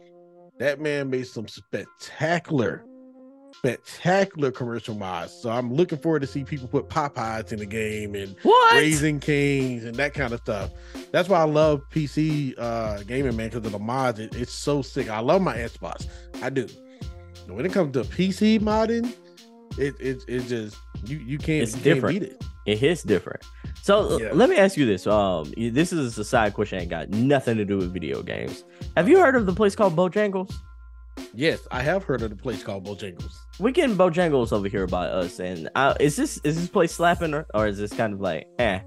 That man made some spectacular, spectacular commercial mods. So I'm looking forward to see people put Popeyes in the game and what? Raising Kings and that kind of stuff. That's why I love P C uh, gaming, man, because of the mods. It, it's so sick. I love my Xbox. I do. And when it comes to P C modding, it it it just you you can't, it's you can't different. beat it. It hits different. So yeah. let me ask you this. Um, this is a side question. Ain't got nothing to do with video games. Have you heard of the place called Bojangles? Yes, I have heard of the place called Bojangles. We're getting Bojangles over here by us, and I, is this is this place slapping or, or is this kind of like eh?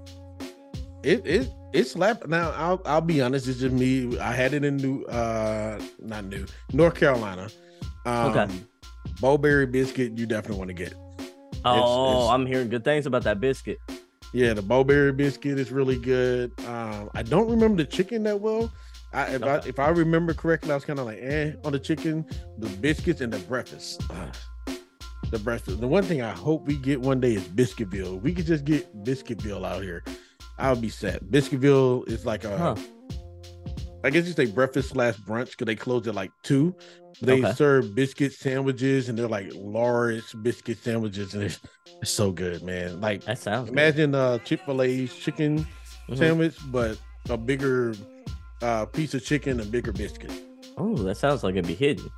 It it it's slapping. Now I'll I'll be honest. It's just me. I had it in new uh not new North Carolina. Um, okay. Bowberry biscuit, you definitely want to get. Oh, it's, it's, I'm hearing good things about that biscuit. Yeah, the Bowberry biscuit is really good. Um, I don't remember the chicken that well. I, if okay. I if I remember correctly, I was kind of like eh on the chicken, the biscuits, and the breakfast. Uh, the breakfast. The one thing I hope we get one day is Biscuitville. If we could just get Biscuitville out here, I would be set. Biscuitville is like a, huh. I guess you say breakfast slash brunch because they close at like two. They okay. serve biscuit sandwiches, and they're like large biscuit sandwiches, and it's, it's so good, man. Like that sounds. Imagine uh, Chick-fil-A's chicken mm-hmm. sandwich, but a bigger uh, piece of chicken and bigger biscuit. Oh, that sounds like it'd be hidden.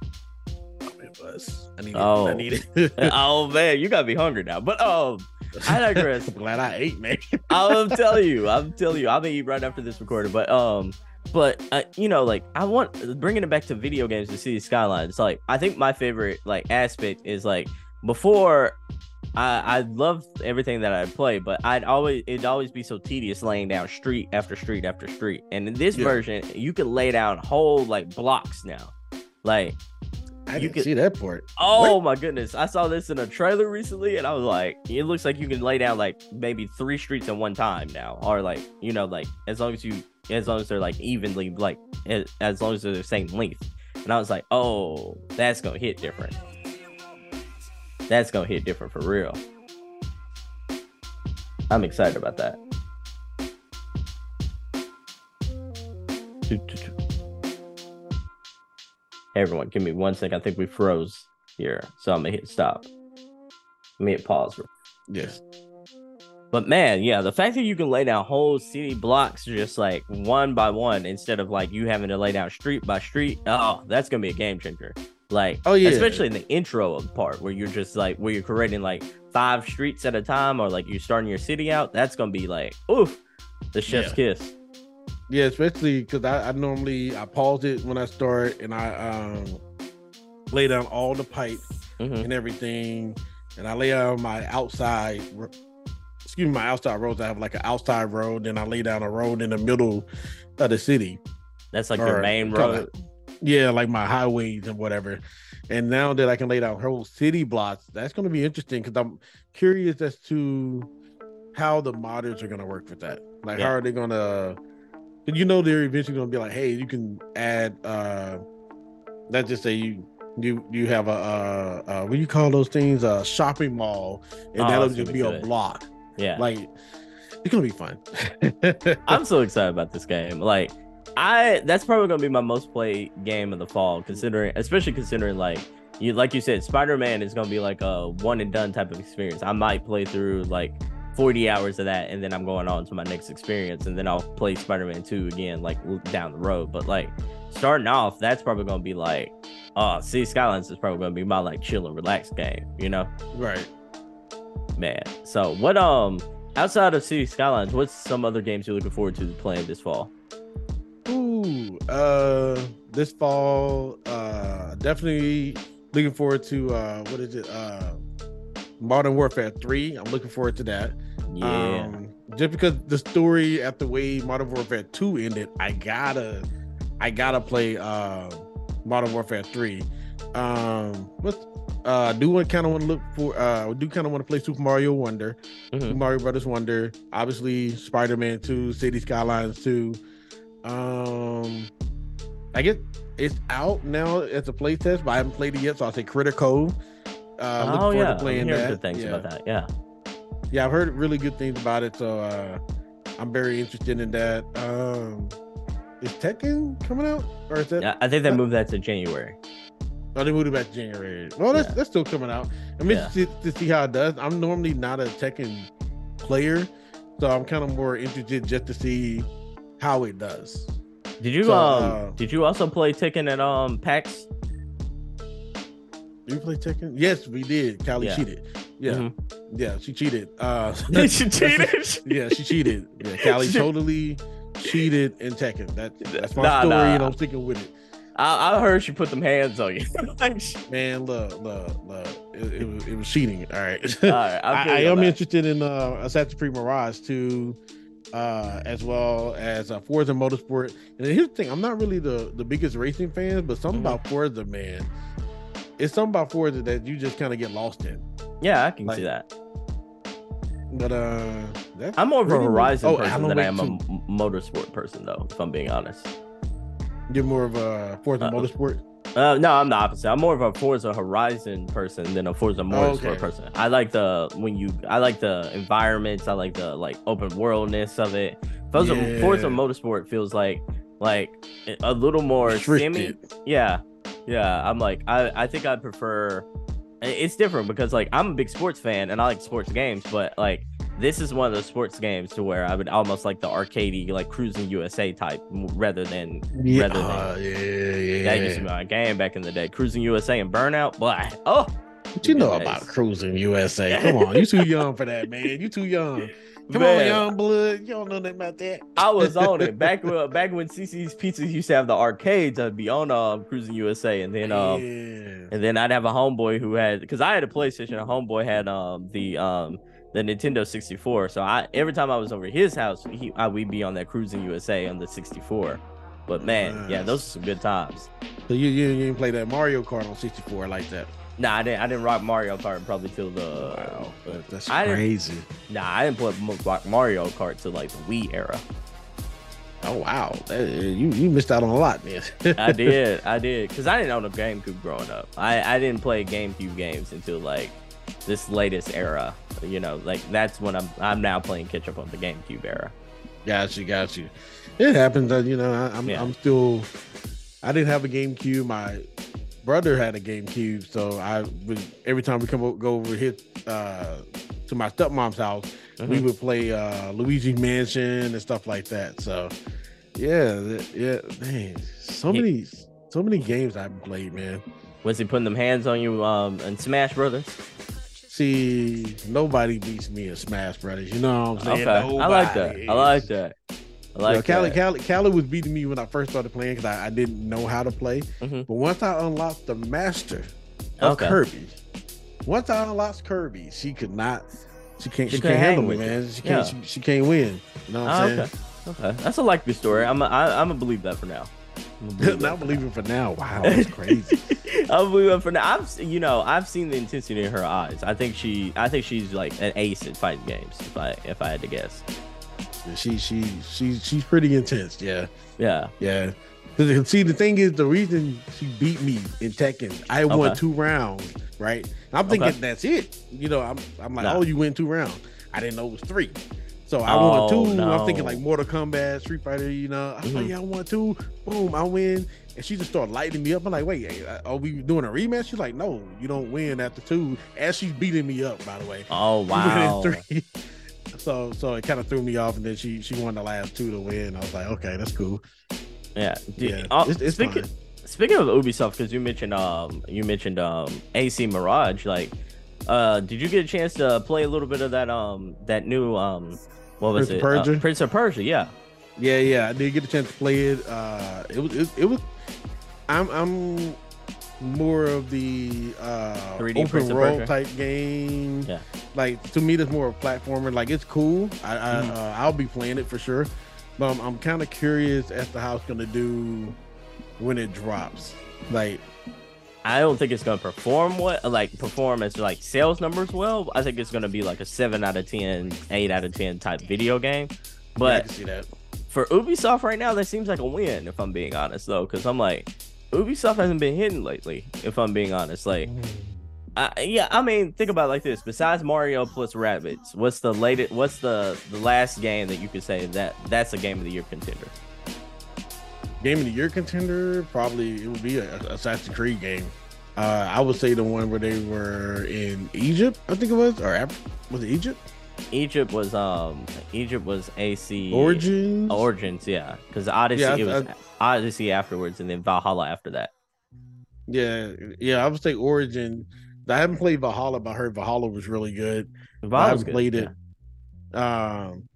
Oh, man, buzz. I need oh. it. I need it. Oh man, you gotta be hungry now. But um, I digress. I'm glad I ate, man. I'm telling you, I'm telling you, I'm gonna eat right after this recorder. But um. But, uh, you know, like, I want, bringing it back to video games to City Skylines, like, I think my favorite, like, aspect is, like, before, I, I loved everything that I'd play, but I'd always, it'd always be so tedious laying down street after street after street. And in this yeah. version, you could lay down whole, like, blocks now. Like, I you didn't could see that part. Oh, what? My goodness. I saw this in a trailer recently, and I was like, it looks like you can lay down, like, maybe three streets at one time now. Or, like, you know, like, as long as you... as long as they're like evenly, like as long as they're the same length. And I was like, oh, that's gonna hit different. That's gonna hit different for real. I'm excited about that. Hey, everyone, give me one second. I think we froze here, so I'm gonna hit stop. Let me hit pause. Yes. But man, yeah, the fact that you can lay down whole city blocks just like one by one instead of like you having to lay down street by street, oh, that's gonna be a game changer. Like, oh yeah, especially in the intro part where you're just like where you're creating like five streets at a time or like you're starting your city out. That's gonna be like, oof, the chef's yeah. kiss. Yeah, especially because I, I normally I pause it when I start and I um, lay down all the pipe mm-hmm. and everything, and I lay out my outside. excuse me, my outside roads, I have like an outside road, then I lay down a road in the middle of the city. That's like your main road. Yeah, like my highways and whatever. And now that I can lay down whole city blocks, that's going to be interesting because I'm curious as to how the modders are going to work with that. Like, yeah. how are they going to... You know, they're eventually going to be like, hey, you can add... Uh, let's just say you you you have a... Uh, uh, what do you call those things? A shopping mall. And oh, that'll just be, be a block. Yeah. Like, it's going to be fun. I'm so excited about this game. Like... I that's probably gonna be my most played game of the fall, considering especially considering like you like you said, Spider-Man is gonna be like a one and done type of experience. I might play through like forty hours of that, and then I'm going on to my next experience, and then I'll play Spider-Man two again like down the road. But like starting off, that's probably gonna be like uh City Skylines is probably gonna be my like chill and relax game, you know? Right. Man. So what um outside of City Skylines, what's some other games you're looking forward to playing this fall? Ooh, uh, this fall, uh, definitely looking forward to uh, what is it? Uh, Modern Warfare three. I'm looking forward to that. Yeah. Um, just because the story at the way Modern Warfare two ended, I gotta, I gotta play uh, Modern Warfare three. Um, what's uh, do one kind of want to look for? Uh, do kind of want to play Super Mario Wonder, mm-hmm. Super Mario Brothers Wonder. Obviously, Spider-Man two, City Skylines two. Um, I guess it's out now as a play test, but I haven't played it yet, so I'll say Critter Code. Uh, oh, looking forward yeah. to playing that. Good things yeah. about that. Yeah, yeah, I've heard really good things about it, so uh, I'm very interested in that. Um, is Tekken coming out, or is that? Yeah, I think they moved that to January. Oh, they moved it back to January. Well, that's yeah. that's still coming out. I'm interested yeah. to see how it does. I'm normally not a Tekken player, so I'm kind of more interested just to see how it does. Did you so, um uh, did you also play Tekken at um PAX? Did you play Tekken? Yes, we did. Callie yeah. cheated. Yeah. Mm-hmm. Yeah, she cheated. Uh she cheated. Yeah, she cheated. Yeah, Callie she... totally cheated in Tekken. That that's my nah, story nah. and I'm sticking with it. I, I heard she put them hands on you. Man, look, look, look. It, it, was, it was cheating. All right. All right. I, I am that. interested in uh Assassin's Creed Mirage too. Uh, as well as uh, Forza Motorsport. And here's the thing, I'm not really the, the biggest racing fan, but something mm-hmm. about Forza, man. It's something about Forza that you just kind of get lost in. Yeah, I can like, see that. But uh, that's I'm more of a Horizon much... oh, person than I am too. a Motorsport person, though, if I'm being honest. You're more of a Forza uh, Motorsport? Uh, no, I'm the opposite. I'm more of a Forza Horizon person than a Forza Motorsport oh, okay. person. I like the when you, I like the environments. I like the like open worldness of it. Forza, yeah. Forza Motorsport feels like like a little more simmy. Yeah, yeah. I'm like I, I think I prefer. It's different because like I'm a big sports fan and I like sports games, but like this is one of those sports games to where I would almost like the arcadey, like Cruising U S A type, rather than yeah, rather than uh, yeah, yeah, that yeah. used to be my game back in the day. Cruising U S A and Burnout, blah. Oh, what you know days. about Cruising U S A? Come on, you too young for that, man. You too young. Come man. on, young blood. You don't know nothing about that. I was on it back when back when C C's Pizza used to have the arcades. I'd be on um, Cruising U S A, and then um, yeah. and then I'd have a homeboy who had because I had a PlayStation. A homeboy had um the um. the Nintendo sixty-four, so I every time I was over his house, he I, we'd be on that Cruising U S A on the sixty-four. But man, nice. yeah, those are some good times. So you you, you didn't play that Mario Kart on sixty-four like that? Nah, I didn't. I didn't rock Mario Kart probably till the. Wow, uh, that's I crazy. Nah, I didn't play Mario Kart till like the Wii era. Oh wow, that, you you missed out on a lot, man. I did, I did, because I didn't own a GameCube growing up. I I didn't play GameCube games until like this latest era, you know, like that's when I'm I'm now playing catch up on the GameCube era. Got you, got you. It happens, you know. I, I'm yeah. I'm still. I didn't have a GameCube. My brother had a GameCube, so I would every time we come go over here uh, to my stepmom's house, mm-hmm. we would play uh, Luigi Mansion and stuff like that. So yeah, yeah, man, so he, many so many games I've played, man. Was he putting them hands on you um, in Smash Brothers? See, nobody beats me in Smash Brothers. You know what I'm saying? Okay. I like that. I like that. I like you know, Callie, that. Callie, Callie was beating me when I first started playing because I, I didn't know how to play. Mm-hmm. But once I unlocked the master of okay. Kirby, once I unlocked Kirby, she could not She can't. She, she can't handle it, man. She can't. Yeah. She, she can't win. You know what I'm oh, saying? Okay. Okay. That's a likely story. I'm. A, I, I'm gonna believe that for now. Not believing for now. Wow, that's crazy. I'm believing for now. I've. You know, I've seen the intensity in her eyes. I think she. I think she's like an ace at fighting games. If I. If I had to guess. Yeah, she. She. She. She's pretty intense. Yeah. Yeah. Yeah. See, the thing is, the reason she beat me in Tekken, I okay. won two rounds, right? And I'm thinking okay. that's it. You know, I'm, I'm like, nah. oh, you win two rounds. I didn't know it was three. So I oh, won two. No. I'm thinking like Mortal Kombat, Street Fighter, you know. I'm mm-hmm. like, yeah, I won two. Boom, I win. And she just started lighting me up. I'm like, wait, are we doing a rematch? She's like, no, you don't win after two. And she's beating me up, by the way. Oh, wow. Three. so so it kind of threw me off. And then she, she won the last two to win. I was like, okay, that's cool. Yeah, dude, yeah uh, it's, it's speaking, speaking of Ubisoft, because you mentioned um you mentioned um A C Mirage, like uh did you get a chance to play a little bit of that um that new um what was it Prince of Persia? Uh, Prince of Persia yeah yeah yeah I did get a chance to play it. uh it was it, it was I'm I'm more of the uh three D open world type game. Yeah, like to me that's more of a platformer. Like it's cool. I, I mm. uh, I'll be playing it for sure. But I'm, I'm kind of curious as to how it's gonna do when it drops. Like, I don't think it's gonna perform what like perform as like sales numbers well. I think it's gonna be like a seven out of ten, eight out of ten type video game. But yeah, I can see that. For Ubisoft right now, that seems like a win. If I'm being honest, though, because I'm like, Ubisoft hasn't been hitting lately. If I'm being honest, like, I, yeah, I mean, think about it like this. Besides Mario plus Rabbids, what's the latest? What's the, the last game that you could say that that's a game of the year contender? Game of the year contender, probably it would be a, a Assassin's Creed game. Uh, I would say the one where they were in Egypt, I think it was, or was it Egypt? Egypt was um Egypt was A C Origins. Origins, yeah, because Odyssey yeah, I, it was I, Odyssey afterwards, and then Valhalla after that. Yeah, yeah, I would say Origin. I haven't played Valhalla, but I heard Valhalla was really good. Valhalla's I haven't good, played it. Yeah. Um,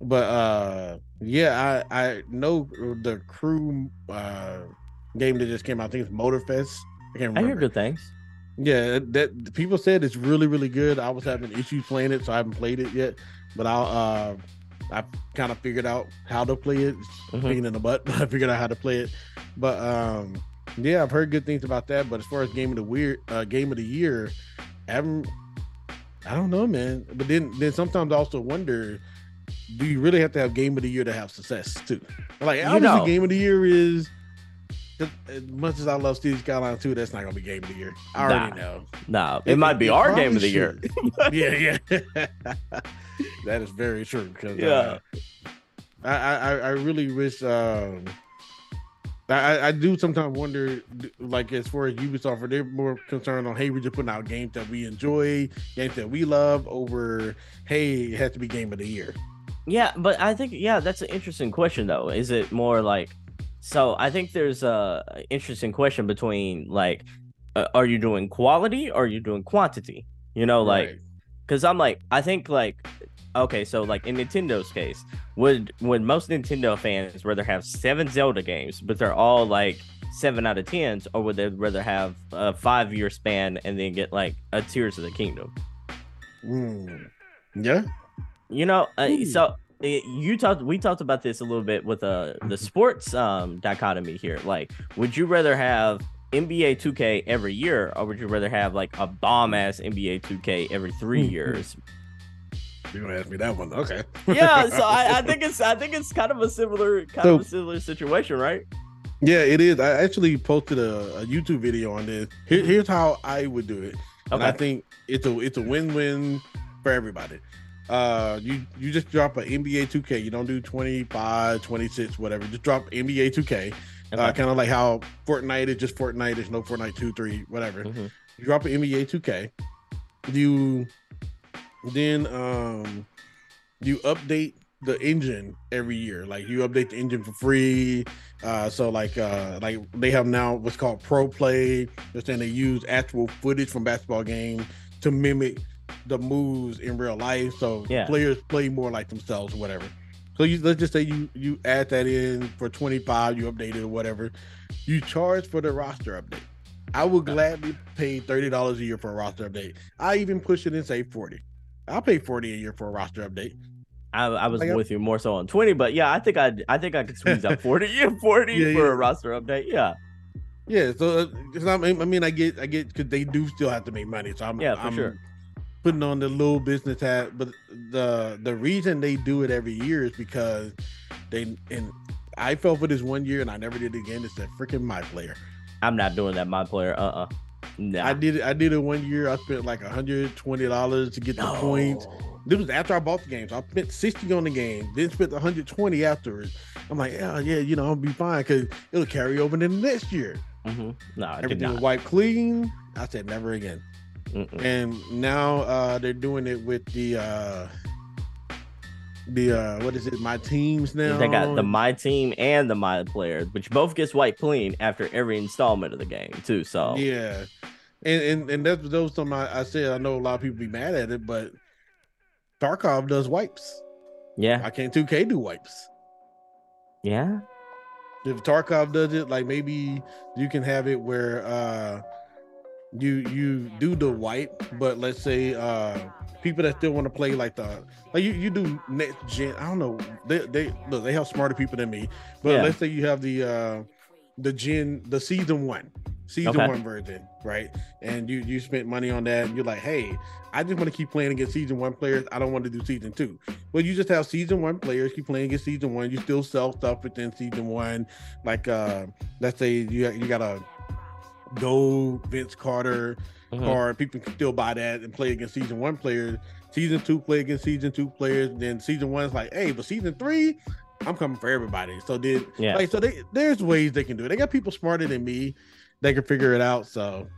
but uh, yeah, I, I know the crew uh, game that just came out. I think it's Motorfest. I can't remember. I hear good things. Yeah, that people said it's really, really good. I was having issues playing it, so I haven't played it yet. But I'll, uh, I kind of figured out how to play it. It's pain in the butt, but I figured out how to play it. But um, yeah, I've heard good things about that, but as far as game of the weird uh, game of the year, I haven't, I don't know, man. But then, then sometimes I also wonder: do you really have to have game of the year to have success too? Like, obviously, game of the year is. As much as I love City Skylines two, that's not gonna be game of the year. I nah, already know. Nah, it, it might be it our game of the year. yeah, yeah. That is very true. Because yeah, uh, I, I, I really wish. Um, I, I do sometimes wonder, like, as far as Ubisoft, are they more concerned on, hey, we're just putting out games that we enjoy, games that we love, over, hey, it has to be game of the year? Yeah, but I think, yeah, that's an interesting question, though. Is it more like, so I think there's a interesting question between, like, uh, are you doing quality or are you doing quantity? You know, like, because right. I'm like, I think, like, okay, so like in Nintendo's case, would would most Nintendo fans rather have seven Zelda games, but they're all like seven out of tens, or would they rather have a five year span and then get like a Tears of the Kingdom? Mm. Yeah, you know, uh, so it, you talked, we talked about this a little bit with uh, the sports um, dichotomy here. Like, would you rather have N B A two K every year, or would you rather have like a bomb ass N B A two K every three years? You're gonna ask me that one, okay? Yeah, so I, I think it's I think it's kind of a similar kind so, of a similar situation, right? Yeah, it is. I actually posted a, a YouTube video on this. Here, here's how I would do it, okay. And I think it's a it's a win-win for everybody. Uh, you you just drop an N B A two K. You don't do twenty-five, twenty-six, whatever. Just drop N B A two K. Okay. Uh, kind of like how Fortnite is just Fortnite. There's no Fortnite two, three, whatever. Mm-hmm. You drop an N B A two K. You Then um, you update the engine every year. Like, you update the engine for free. Uh, so like uh, like they have now what's called Pro Play. They're saying they use actual footage from basketball games to mimic the moves in real life. So yeah. Players play more like themselves or whatever. So you, let's just say you you add that in for twenty-five, you update it or whatever. You charge for the roster update. I would gladly pay thirty dollars a year for a roster update. I even push it and say forty. I'll pay forty a year for a roster update. I, I was like, with you more so on twenty, but yeah, I think I I think I could squeeze out forty, yeah, forty yeah, for yeah. a roster update. Yeah, yeah. So it's not, I mean, I get I get because they do still have to make money. So I'm yeah, for I'm sure. putting on the little business hat. But the the reason they do it every year is because they and I fell for this one year and I never did it again. It's that freaking my player. I'm not doing that my player. Uh uh. Nah. I did it. I did it one year. I spent like one hundred twenty dollars to get the no. points. This was after I bought the game. So I spent sixty dollars on the game, then spent one hundred twenty dollars afterwards. I'm like, oh, yeah, you know, I'll be fine because it'll carry over to the next year. Mm-hmm. No, I everything did not. Was wiped clean. I said never again. Mm-mm. And now uh, they're doing it with the uh, the uh, what is it? My teams now. They got the my team and the my players, which both gets wiped clean after every installment of the game too. So yeah, and and and that's those something I, I said. I know a lot of people be mad at it, but Tarkov does wipes. Yeah. Why can't two K do wipes? Yeah. If Tarkov does it, like maybe you can have it where uh, you you do the wipe, but let's say uh, people that still want to play like the like you, you do next gen. I don't know. They they look they have smarter people than me. But yeah. let's say you have the uh, the gen the season one. Season okay. one version, right? And you you spent money on that. And you're like, hey, I just want to keep playing against season one players. I don't want to do season two. Well, you just have season one players keep playing against season one. You still sell stuff within season one. Like, uh, let's say you you got a gold Vince Carter mm-hmm. card. People can still buy that and play against season one players. Season two play against season two players. Then season one is like, hey, but season three, I'm coming for everybody. So did yeah. like so they there's ways they can do it. They got people smarter than me. They can figure it out. So,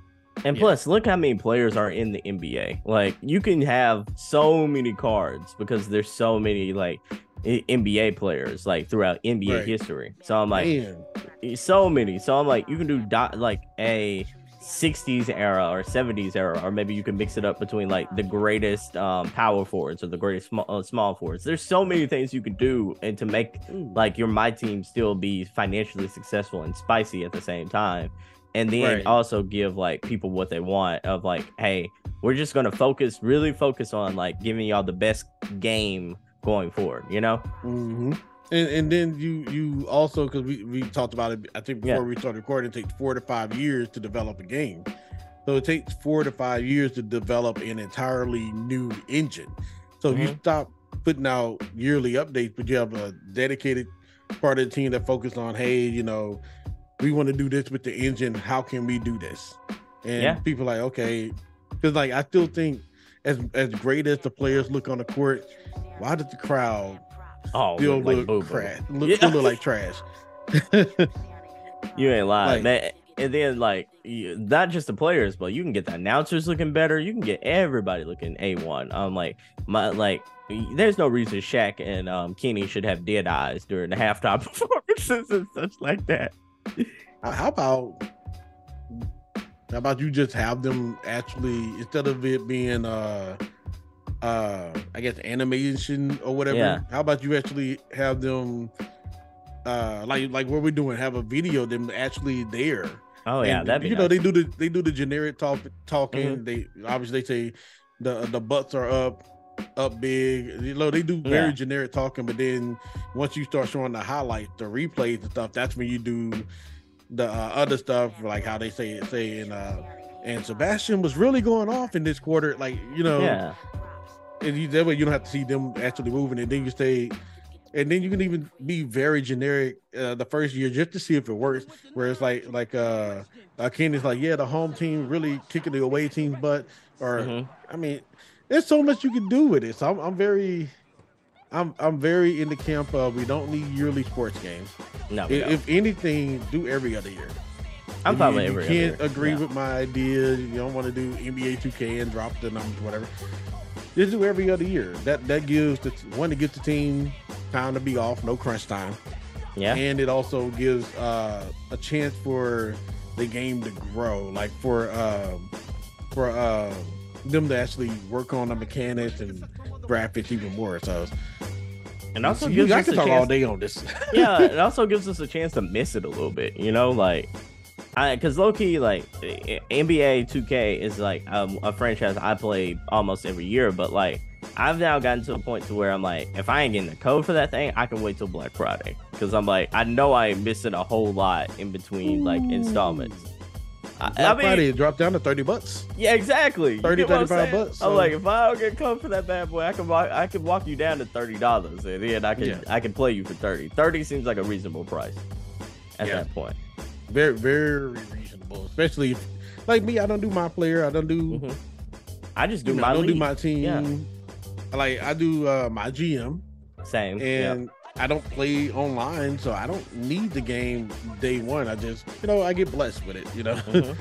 and yeah. plus, look how many players are in the N B A. Like, you can have so many cards because there's so many like N B A players like throughout N B A right. history. So I'm like, Man. so many. So I'm like, you can do dot, like a sixties era or seventies era, or maybe you can mix it up between like the greatest um, power forwards or the greatest sm- uh, small forwards. There's so many things you can do and to make like your my team still be financially successful and spicy at the same time. And then right. also give like people what they want of like, hey, we're just going to focus, really focus on like giving y'all the best game going forward, you know? Mm-hmm. And and then you you also, because we, we talked about it, I think before yeah. we started recording, it takes four to five years to develop a game. So it takes four to five years to develop an entirely new engine. So mm-hmm. if you stop putting out yearly updates, but you have a dedicated part of the team that focuses on, hey, you know, we want to do this with the engine. How can we do this? And yeah. people are like, okay, because like I still think as as great as the players look on the court, why does the crowd oh, still look, look like trash? Look, yeah. still look like trash. You ain't lying, like, man. And then like you, not just the players, but you can get the announcers looking better. You can get everybody looking A one. I'm like my like. There's no reason Shaq and um, Kenny should have dead eyes during the halftime performances and such like that. How about how about you just have them actually instead of it being uh uh I guess animation or whatever yeah. how about you actually have them uh like like what we're doing, have a video of them actually there. Oh yeah, that you nice. Know they do the they do the generic talk talking mm-hmm. they obviously they say the the butts are up up big, you know, they do very yeah. generic talking, but then once you start showing the highlights, the replays and stuff, that's when you do the uh, other stuff, like how they say it say and uh and Sebastian was really going off in this quarter, like, you know, yeah and you that way you don't have to see them actually moving, and then you say and then you can even be very generic uh, the first year just to see if it works, where it's like like uh, uh Kenny's like, yeah, the home team really kicking the away team's butt, or mm-hmm. I mean there's so much you can do with it. So I'm, I'm very, I'm I'm very in the camp of we don't need yearly sports games. No, we if, don't. If anything, do every other year. I'm probably every. You can't other agree year. With my idea. You don't want to do N B A two K and drop the numbers, whatever. Just do every other year. That that gives the one to get the team time to be off, no crunch time. Yeah, and it also gives uh, a chance for the game to grow, like for uh, for. Uh, them to actually work on the mechanics and graphics even more. So and also gives I us can a talk chance all day on this. Yeah, it also gives us a chance to miss it a little bit, you know, like I because low-key like N B A two K is like um, a franchise I play almost every year, but like I've now gotten to a point to where I'm like, if I ain't getting the code for that thing, I can wait till Black Friday. Because I'm like, I know I ain't missing a whole lot in between like installments. Black I mean, Friday dropped down to thirty bucks. Yeah, exactly. thirty, thirty-five bucks. So. I'm like, if I don't get code for that bad boy, I can walk, I can walk you down to thirty dollars. And then I can, yeah. I can play you for thirty. thirty seems like a reasonable price at yeah. that point. Very, very reasonable. Especially if, like me, I don't do my player. I don't do... Mm-hmm. I just do you know, my I don't league. do my team. Yeah. Like I do uh, my G M. Same. And yep. I don't play online, so I don't need the game day one. I just, you know, I get blessed with it, you know. Mm-hmm.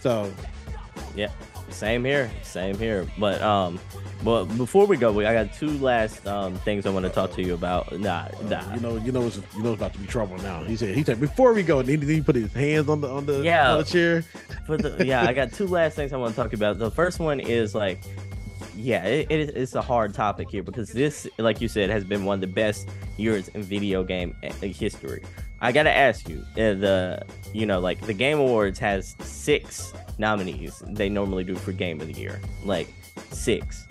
So, yeah, same here, same here. But um, but before we go, we I got two last um things I want to talk to you about. Nah, uh, nah. You know, you know, it's, you know, it's about to be trouble now. He said, he said before we go, he, he put his hands on the on the, yeah, on the chair. But the, yeah, I got two last things I want to talk about. The first one is like. Yeah, it, it, it's a hard topic here because this, like you said, has been one of the best years in video game history. I gotta ask you, uh, the you know, like the Game Awards has six nominees they normally do for Game of the Year, like six.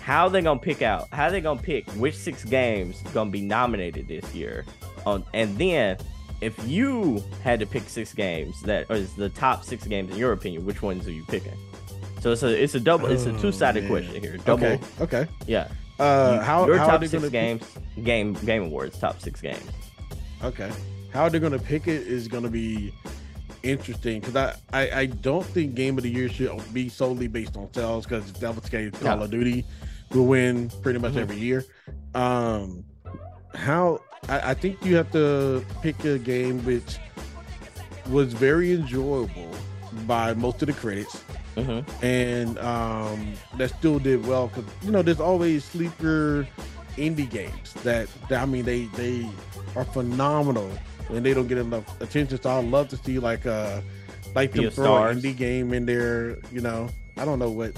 How they gonna pick out? How they gonna pick which six games gonna be nominated this year? On and then, if you had to pick six games that is the top six games in your opinion, which ones are you picking? So it's a it's a double it's a two sided oh, question here. Double, okay. Okay. Yeah. Uh, how your how top are they six games pick? game game awards top six games. Okay. How they're gonna pick it is gonna be interesting because I, I I don't think Game of the Year should be solely based on sales because if that was the case, Call yeah. of Duty will win pretty much mm-hmm. every year. Um, how I, I think you have to pick a game which was very enjoyable by most of the critics. Mm-hmm. And um, that still did well because you know there's always sleeper indie games that, that I mean they they are phenomenal and they don't get enough attention. So I'd love to see like uh like them throw an indie game in there. You know I don't know what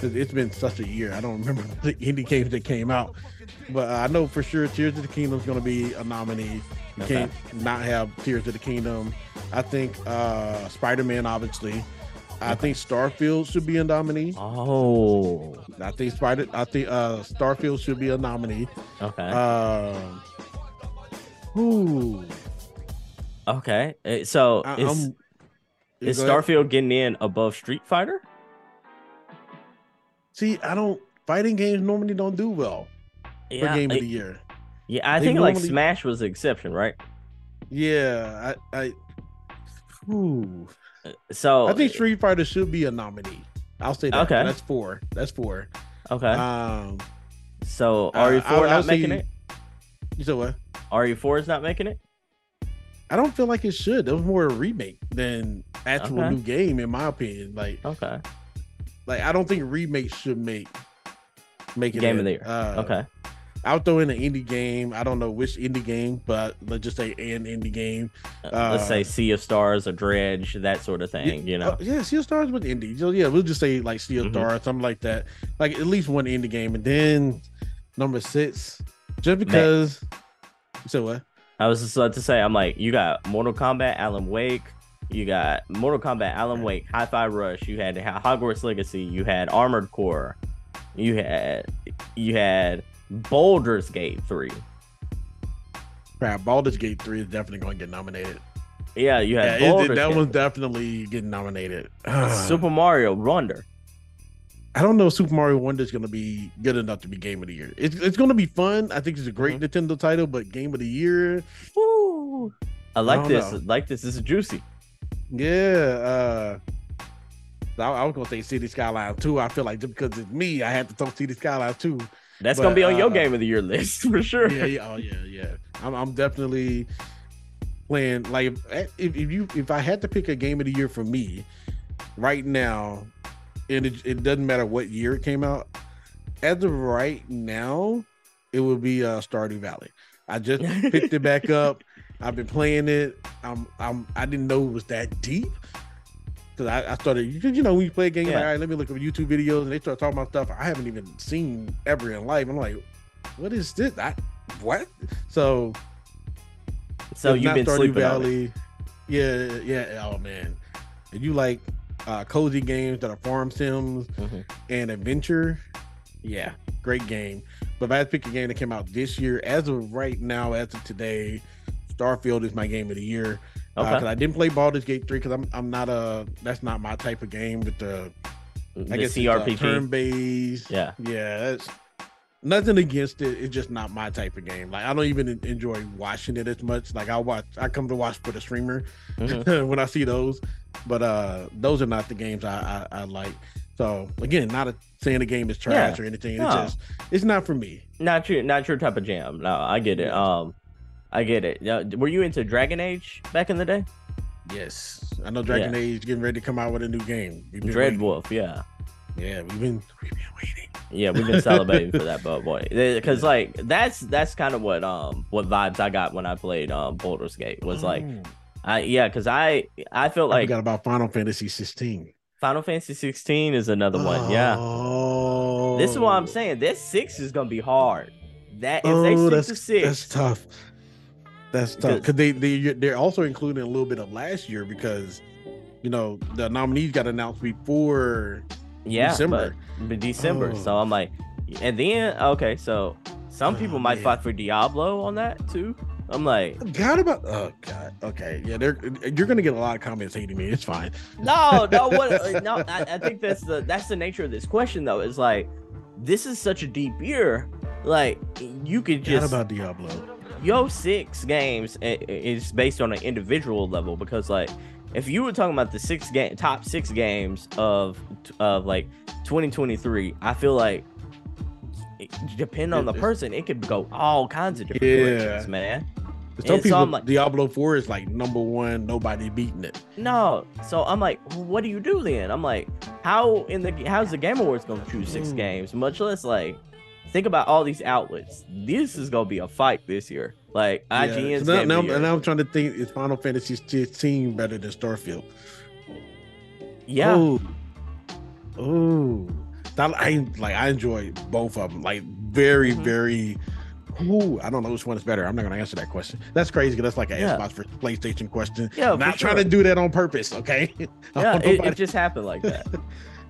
it's been such a year. I don't remember the indie games that came out, but uh, I know for sure Tears of the Kingdom is going to be a nominee. You okay. can't not have Tears of the Kingdom. I think uh, Spider-Man obviously. I think Starfield should be a nominee. Oh, I think Spider. I think uh, Starfield should be a nominee. Okay. Uh, ooh. Okay. So I, is, is Starfield ahead. getting in above Street Fighter? See, I don't. Fighting games normally don't do well yeah, for Game I, of the Year. Yeah, I they think normally, like Smash was the exception, right? Yeah, I. I ooh. So I think Street Fighter should be a nominee. I'll say that. Okay. That's four. That's four. Okay. Um. So R E four uh, not making say, it. You said what? R E four is not making it. I don't feel like it should. It was more a remake than actual okay. new game, in my opinion. Like okay. Like I don't think remakes should make make it game in. of the year. Uh, okay. I'll throw in an indie game. I don't know which indie game, but let's just say an indie game. Uh, let's say Sea of Stars or Dredge, that sort of thing, yeah, you know? Uh, yeah, Sea of Stars with indie. So, yeah, we'll just say like Sea of mm-hmm. Stars, something like that. Like at least one indie game. And then number six, just because. So what? I was just about to say, I'm like, you got Mortal Kombat, Alan Wake. You got Mortal Kombat, Alan Wake, Hi-Fi Rush. You had Hogwarts Legacy. You had Armored Core. You had, you had. Baldur's Gate three. Crap, Baldur's Gate three is definitely going to get nominated. Yeah, you had yeah, Baldur's it, that Gate one's definitely getting nominated. Super Mario Wonder. I don't know if Super Mario Wonder is going to be good enough to be Game of the Year. It's, it's going to be fun. I think it's a great mm-hmm. Nintendo title, but Game of the Year. Woo! I like I this. I like this. This is juicy. Yeah. Uh, I, I was going to say City Skylines two. I feel like just because it's me, I had to throw City Skylines two. That's but, gonna be on uh, your Game of the Year list for sure. Yeah, yeah, oh, yeah, yeah. I'm, I'm definitely playing. Like, if, if you, if I had to pick a Game of the Year for me right now, and it, it doesn't matter what year it came out, as of right now, it would be uh, Stardew Valley. I just picked it back up. I've been playing it. I'm, I'm, I didn't know it was that deep. Because I, I started, you know, when you play a game, yeah. like, all right, let me look up YouTube videos, and they start talking about stuff I haven't even seen ever in life. I'm like, what is this? I, what? So, so you've been Stardew sleeping Valley, yeah, yeah. Oh man, if you like uh, cozy games that are farm sims mm-hmm. and adventure, yeah, great game. But if I had to pick a game that came out this year, as of right now, as of today, Starfield is my game of the year. Okay. Uh, 'cause I didn't play Baldur's Gate three because I'm I'm not a that's not my type of game with the I the guess C R P G. Turn based. Yeah, yeah. That's nothing against it. It's just not my type of game. Like I don't even enjoy watching it as much. Like I watch, I come to watch for the streamer mm-hmm. when I see those. But uh, those are not the games I, I, I like. So again, not a, saying the game is trash yeah. or anything. It's no. just it's not for me. Not your not your type of jam. No, I get it. Um. I get it. Now, were you into Dragon Age back in the day? Yes. I know Dragon yeah. Age getting ready to come out with a new game. Dreadwolf, yeah. Yeah, we've been we've been waiting. Yeah, we've been celebrating for that, but boy, because yeah. like that's that's kind of what um what vibes I got when I played um Baldur's Gate was oh. like, I yeah, because I I felt I like forgot about Final Fantasy sixteen. Final Fantasy sixteen is another oh. one. Yeah, this is what I'm saying. This six is gonna be hard. That if oh, they shoot that's, to six, that's tough. That's tough because they, they, they're also including a little bit of last year because, you know, the nominees got announced before yeah, December. But, but December. Oh. So I'm like, and then, okay, so some oh, people might man. fight for Diablo on that too. I'm like, God, about, oh, God. Okay. Yeah, they're, you're going to get a lot of comments hating me. It's fine. No, no, what, no, I, I think that's the, that's the nature of this question, though. It's like, this is such a deep year. Like, you could just. Not about Diablo. Yo, six games is based on an individual level because, like, if you were talking about the six game, top six games of of like twenty twenty-three, I feel like depending on the person, it could go all kinds of different yeah. directions, man. Some people, so I'm like, Diablo four is like number one, nobody beating it. No, so I'm like, what do you do then? I'm like, how in the how's the Game Awards gonna choose six mm. games? Much less like. Think about all these outlets. This is gonna be a fight this year. Like yeah. I G N's so now, now, year. And I'm trying to think: is Final Fantasy sixteen better than Starfield? Yeah. Oh, I like. I enjoy both of them. Like very, mm-hmm. very. Ooh, I don't know which one is better. I'm not gonna answer that question. That's crazy. That's like an yeah. Xbox for PlayStation question. Yeah, I'm not sure. trying to do that on purpose. Okay. Yeah, it, it just happened like that.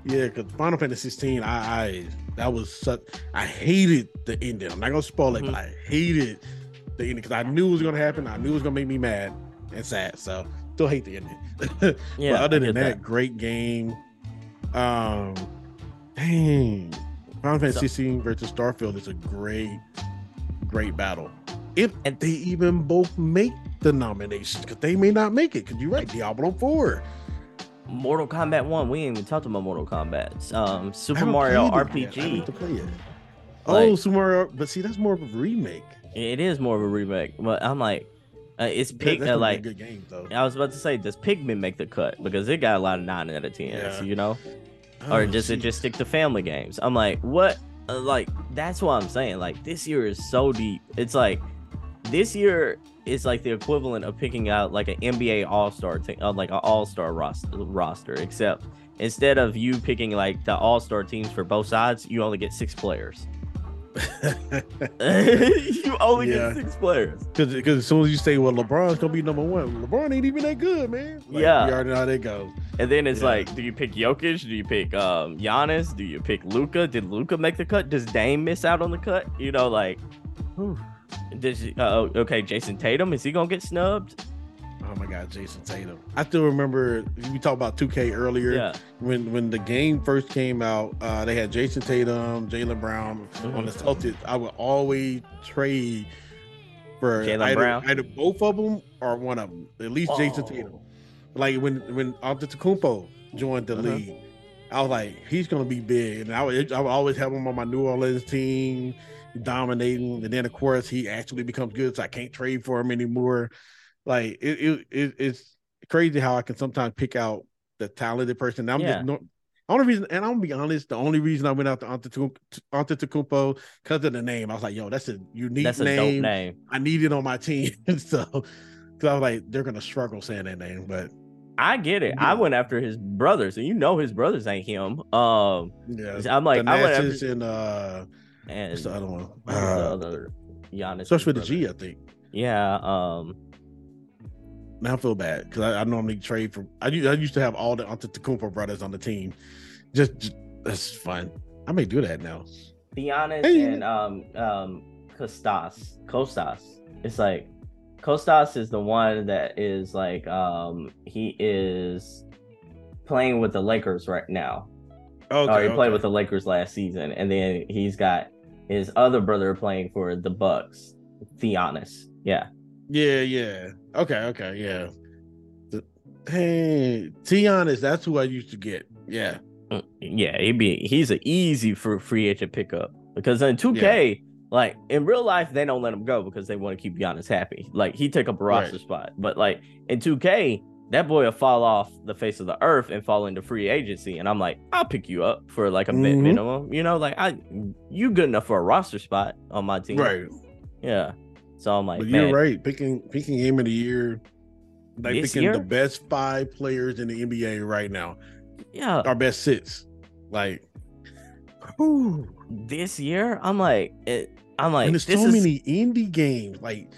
Yeah, because Final Fantasy sixteen, I, I that was such I hated the ending. I'm not gonna spoil it, mm-hmm. but I hated the ending because I knew it was gonna happen. I knew it was gonna make me mad and sad. So still hate the ending. yeah, but other than that, that, great game. Um, dang, Final Fantasy so, sixteen versus Starfield is a great, great battle. If and they even both make the nominations, because they may not make it. Because you're right, Diablo four. Mortal Kombat one, we ain't even talked about Mortal Kombat. Um, Super Mario R P G. I need to play it. Oh, like, Super Mario, but see, that's more of a remake. It is more of a remake, but I'm like, uh, it's Pig. Yeah, that's uh, like, a good game, though. I was about to say, does Pigman make the cut? Because it got a lot of nine out of tens, yeah. you know, oh, or does geez. it just stick to family games? I'm like, what? Uh, like, that's what I'm saying. Like, this year is so deep. It's like, this year. It's like the equivalent of picking out like an N B A All-Star team, like an All-Star roster, roster, except instead of you picking like the All-Star teams for both sides, you only get six players. you only yeah. get six players. Because as soon as you say, well, LeBron's going to be number one, LeBron ain't even that good, man. Like, yeah. You already know how that goes. And then it's yeah. like, do you pick Jokic? Do you pick um, Giannis? Do you pick Luka? Did Luka make the cut? Does Dame miss out on the cut? You know, like... Whew. This, uh, okay, Jason Tatum, is he gonna get snubbed? Oh my God, Jason Tatum! I still remember we talked about two K earlier. Yeah. When when the game first came out, uh, they had Jason Tatum, Jaylen Brown mm-hmm. on the Celtics. I would always trade for Jaylen either, Brown, either both of them or one of them. At least oh. Jason Tatum. Like when when Antetokounmpo joined the uh-huh. league, I was like, he's gonna be big, and I would I would always have him on my New Orleans team. Dominating, and then of course he actually becomes good, so I can't trade for him anymore. Like it, it, it it's crazy how I can sometimes pick out the talented person. I'm yeah. just no, only reason, and I'm gonna be honest, the only reason I went out to Antetokounmpo because of the name. I was like, yo, that's a unique that's a name. Dope name. I need it on my team, so because I was like, they're gonna struggle saying that name, but. I get it. Yeah. I went after his brothers, and you know his brothers ain't him. Um, yeah, I'm like, I went after and uh. And what's the other one? Uh, the other Giannis starts with the G, I think. Yeah. Um. Now I feel bad because I, I normally trade for. I, I used to have all the Antetokounmpo brothers on the team. Just, just that's fun. I may do that now. Diana's hey. and um um Kostas. Kostas. It's like Kostas is the one that is like um he is playing with the Lakers right now. Okay, or he okay. played with the Lakers last season, and then he's got his other brother playing for the Bucks, Theonis. Yeah. Yeah, yeah. Okay, okay, yeah. The, hey, Theonis, that's who I used to get. Yeah. Yeah, he'd be he's an easy for free agent pickup because in two K, yeah. like in real life, they don't let him go because they want to keep Giannis happy. Like he took up a roster right. spot, but like in two K, that boy will fall off the face of the earth and fall into free agency. And I'm like, I'll pick you up for like a mm-hmm. minimum, you know, like I you good enough for a roster spot on my team, right? Yeah. So I'm like, but you're right, picking picking game of the year, like this picking year? the best five players in the N B A right now. Yeah, our best sits like whew. this year. I'm like, it, I'm like, and there's this so is... many indie games. Like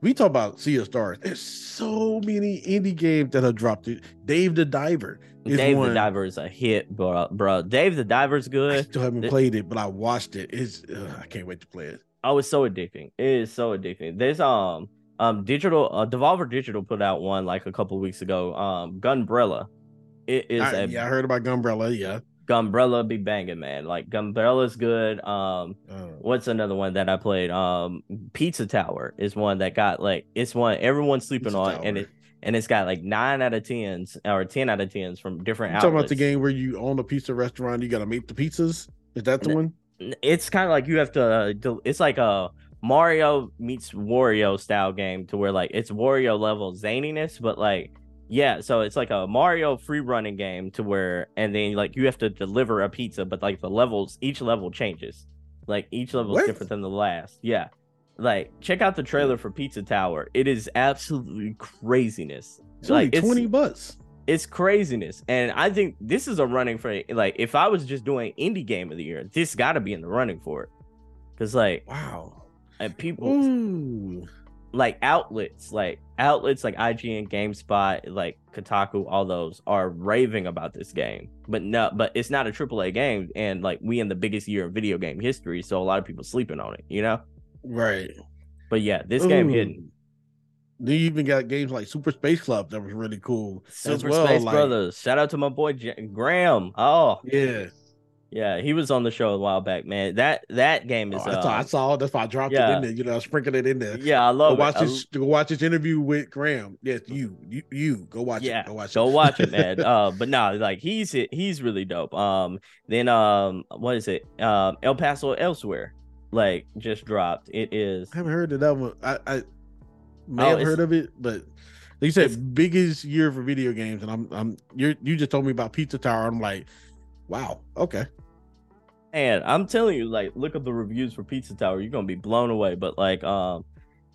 we talk about Sea of Stars. There's so many indie games that have dropped. It. Dave the Diver. Is Dave one. the Diver is a hit, bro. bro. Dave the Diver's good. I still haven't this... played it, but I watched it. It's ugh, I can't wait to play it. Oh, it's so addicting. It is so addicting. There's um um digital uh, Devolver Digital put out one like a couple weeks ago. Um, Gunbrella. It is I, a, yeah, I heard about Gunbrella. Yeah, Gunbrella be banging, man. Like Gunbrella's good. Um, oh. What's another one that I played? Um, Pizza Tower is one that got like it's one everyone's sleeping Pizza on, Tower. and it and it's got like nine out of tens or ten out of tens from different. You're talking about the game where you own a pizza restaurant, you got to make the pizzas. Is that the and one? It's kind of like you have to. It's like a Mario meets Wario style game to where like it's Wario level zaniness, but like. Yeah, so it's like a Mario free running game to where, and then like you have to deliver a pizza, but like the levels, each level changes, like each level what? is different than the last. Yeah, like check out the trailer for Pizza Tower. It is absolutely craziness. It's like only twenty it's, bucks. It's craziness, and I think this is a running for like if I was just doing indie game of the year, this got to be in the running for it, because like wow, and people. Ooh. Like outlets, like outlets like I G N, GameSpot, like Kotaku, all those are raving about this game. But no, but it's not a triple A game, and like we in the biggest year in video game history, so a lot of people sleeping on it, you know? Right. But yeah, this Ooh. game hidden. They even got games like Super Space Club that was really cool. Super as well, Space like... Brothers. Shout out to my boy J- Graham. Oh yeah. Yeah, he was on the show a while back, man. That that game is. Oh, uh, I saw. That's why I dropped yeah. it in there. You know, I sprinkled it in there. Yeah, I love go it. Watch I... this. Go watch this interview with Graham. Yes, you, you, you go watch yeah, it. Go watch go it. Go watch it, man. uh, but no, like he's he's really dope. Um, then um, what is it? Um, El Paso Elsewhere, like just dropped. It is. I haven't heard of that one. I, I may oh, have heard of it, but. Like you said, biggest year for video games, and I'm I'm you you just told me about Pizza Tower. I'm like, wow. Okay. And I'm telling you, like, look up the reviews for Pizza Tower. You're gonna be blown away. But like, um,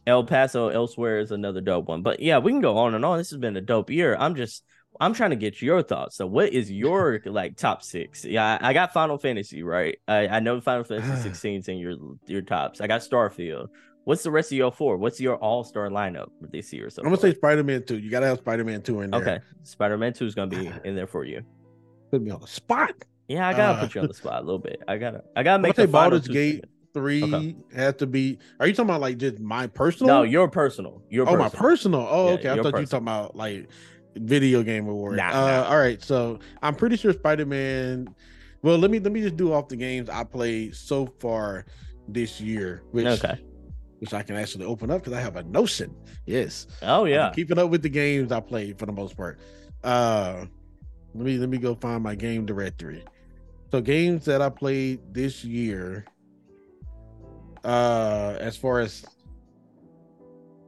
El Paso Elsewhere is another dope one. But yeah, we can go on and on. This has been a dope year. I'm just, I'm trying to get your thoughts. So, what is your like top six? Yeah, I, I got Final Fantasy right. I, I know Final Fantasy sixteen's in your your tops. I got Starfield. What's the rest of your four? What's your all star lineup for this year? So I'm gonna say Spider-Man two. You gotta have Spider-Man two in there. Okay, Spider-Man two is gonna be in there for you. Put me on the spot. Yeah, I gotta uh, put you on the spot a little bit. I gotta, I gotta make the final Baldur's Gate three okay. has to be. Are you talking about like just my personal? No, your personal. Your oh, personal. my personal. Oh, yeah, okay. I thought personal. you were talking about like video game awards. Nah, uh, nah. All right, so I'm pretty sure Spider-Man. Well, let me let me just do off the games I played so far this year, which okay. which I can actually open up because I have a notion. Yes. Oh yeah. I'm keeping up with the games I played for the most part. Uh, let me let me go find my game directory. So games that I played this year, uh, as far as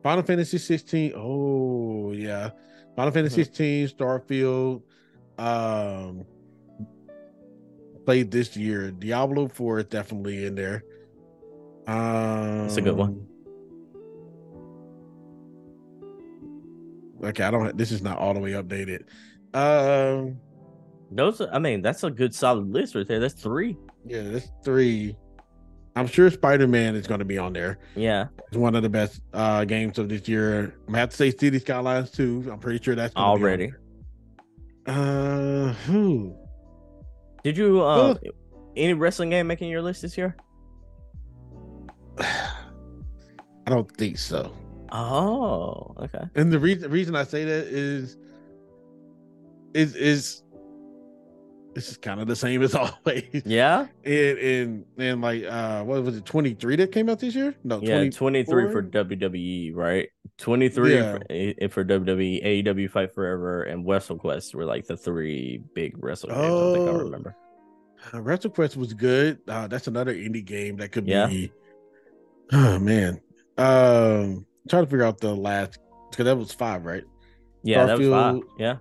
Final Fantasy sixteen, oh yeah, Final Fantasy sixteen, Starfield, um, played this year. Diablo four is definitely in there. Um, it's a good one. Okay, I don't. This is not all the way updated. Um. Those, I mean, that's a good solid list right there. That's three. Yeah, that's three. I'm sure Spider-Man is going to be on there. Yeah, it's one of the best uh, games of this year. I'm gonna have to say City Skylines two. I'm pretty sure that's gonna already. Be on there. Uh, who? Did you uh, well, any wrestling game making your list this year? I don't think so. Oh, okay. And the reason reason I say that is is is this is kind of the same as always. Yeah. And and, and like uh what was it, twenty-three that came out this year? No, yeah, twenty-three for W W E, right? twenty-three yeah. for, for W W E, A E W Fight Forever, and WrestleQuest were like the three big wrestling games. Oh. I think I remember. Uh, WrestleQuest was good. Uh, that's another indie game that could yeah. be. Oh man, um, trying to figure out the last, because that was five, right? Yeah, Starfield, that was five. Yeah,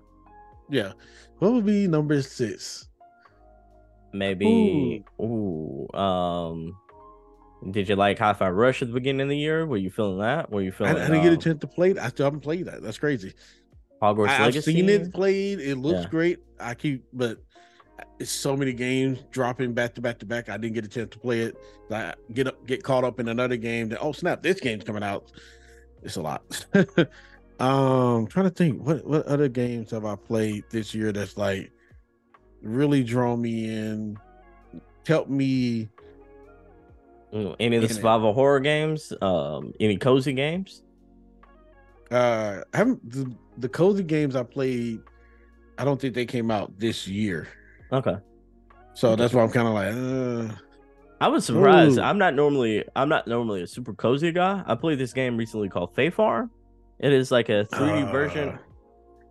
yeah. What would be number six? Maybe. Ooh. Ooh um, did you like Hi-Fi Rush at the beginning of the year? Were you feeling that? Were you feeling? I, I didn't um, get a chance to play that. I still haven't played that. That's crazy. Hogwarts I, Legacy. I've seen it played. It looks yeah. great. I keep, but. It's so many games dropping back to back to back. I didn't get a chance to play it. I get up, get caught up in another game that, oh snap, this game's coming out. It's a lot. um, trying to think, what what other games have I played this year that's like really drawn me in, helped me? Any of the survival it. horror games? Um, any cozy games? Uh, I haven't the, the cozy games I played. I don't think they came out this year. Okay, so that's why I'm kind of like. Uh, I was surprised. Ooh. I'm not normally. I'm not normally a super cozy guy. I played this game recently called Fae Farm. It is like a three D uh, version.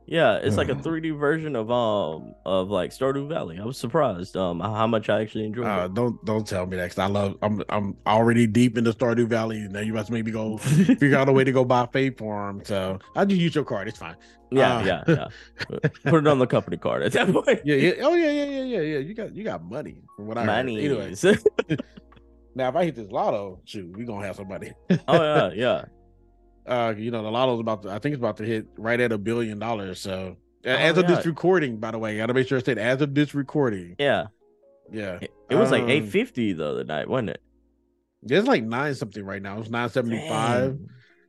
Yeah, it's uh, like a three D version of um of like Stardew Valley. I was surprised um how much I actually enjoyed. Uh, it. Don't don't tell me that, 'cause I love. I'm I'm already deep into Stardew Valley, and now you about to make me go figure out a way to go buy Fae Farm. So I just use your card. It's fine. Yeah, uh, yeah, yeah. Put it on the company card at that point. Yeah, yeah. Oh, yeah, yeah, yeah, yeah, yeah. You got, you got money. From what I money. Anyways. Now, if I hit this lotto, shoot, we are gonna have somebody. Oh yeah, yeah. Uh, you know, the lotto's about to. I think it's about to hit right at a billion dollars. So, oh, as yeah. of this recording, by the way, I gotta make sure I said as of this recording. Yeah, yeah. It, it was um, like eight fifty the other night, wasn't it? It's like nine something right now. It's nine seventy five.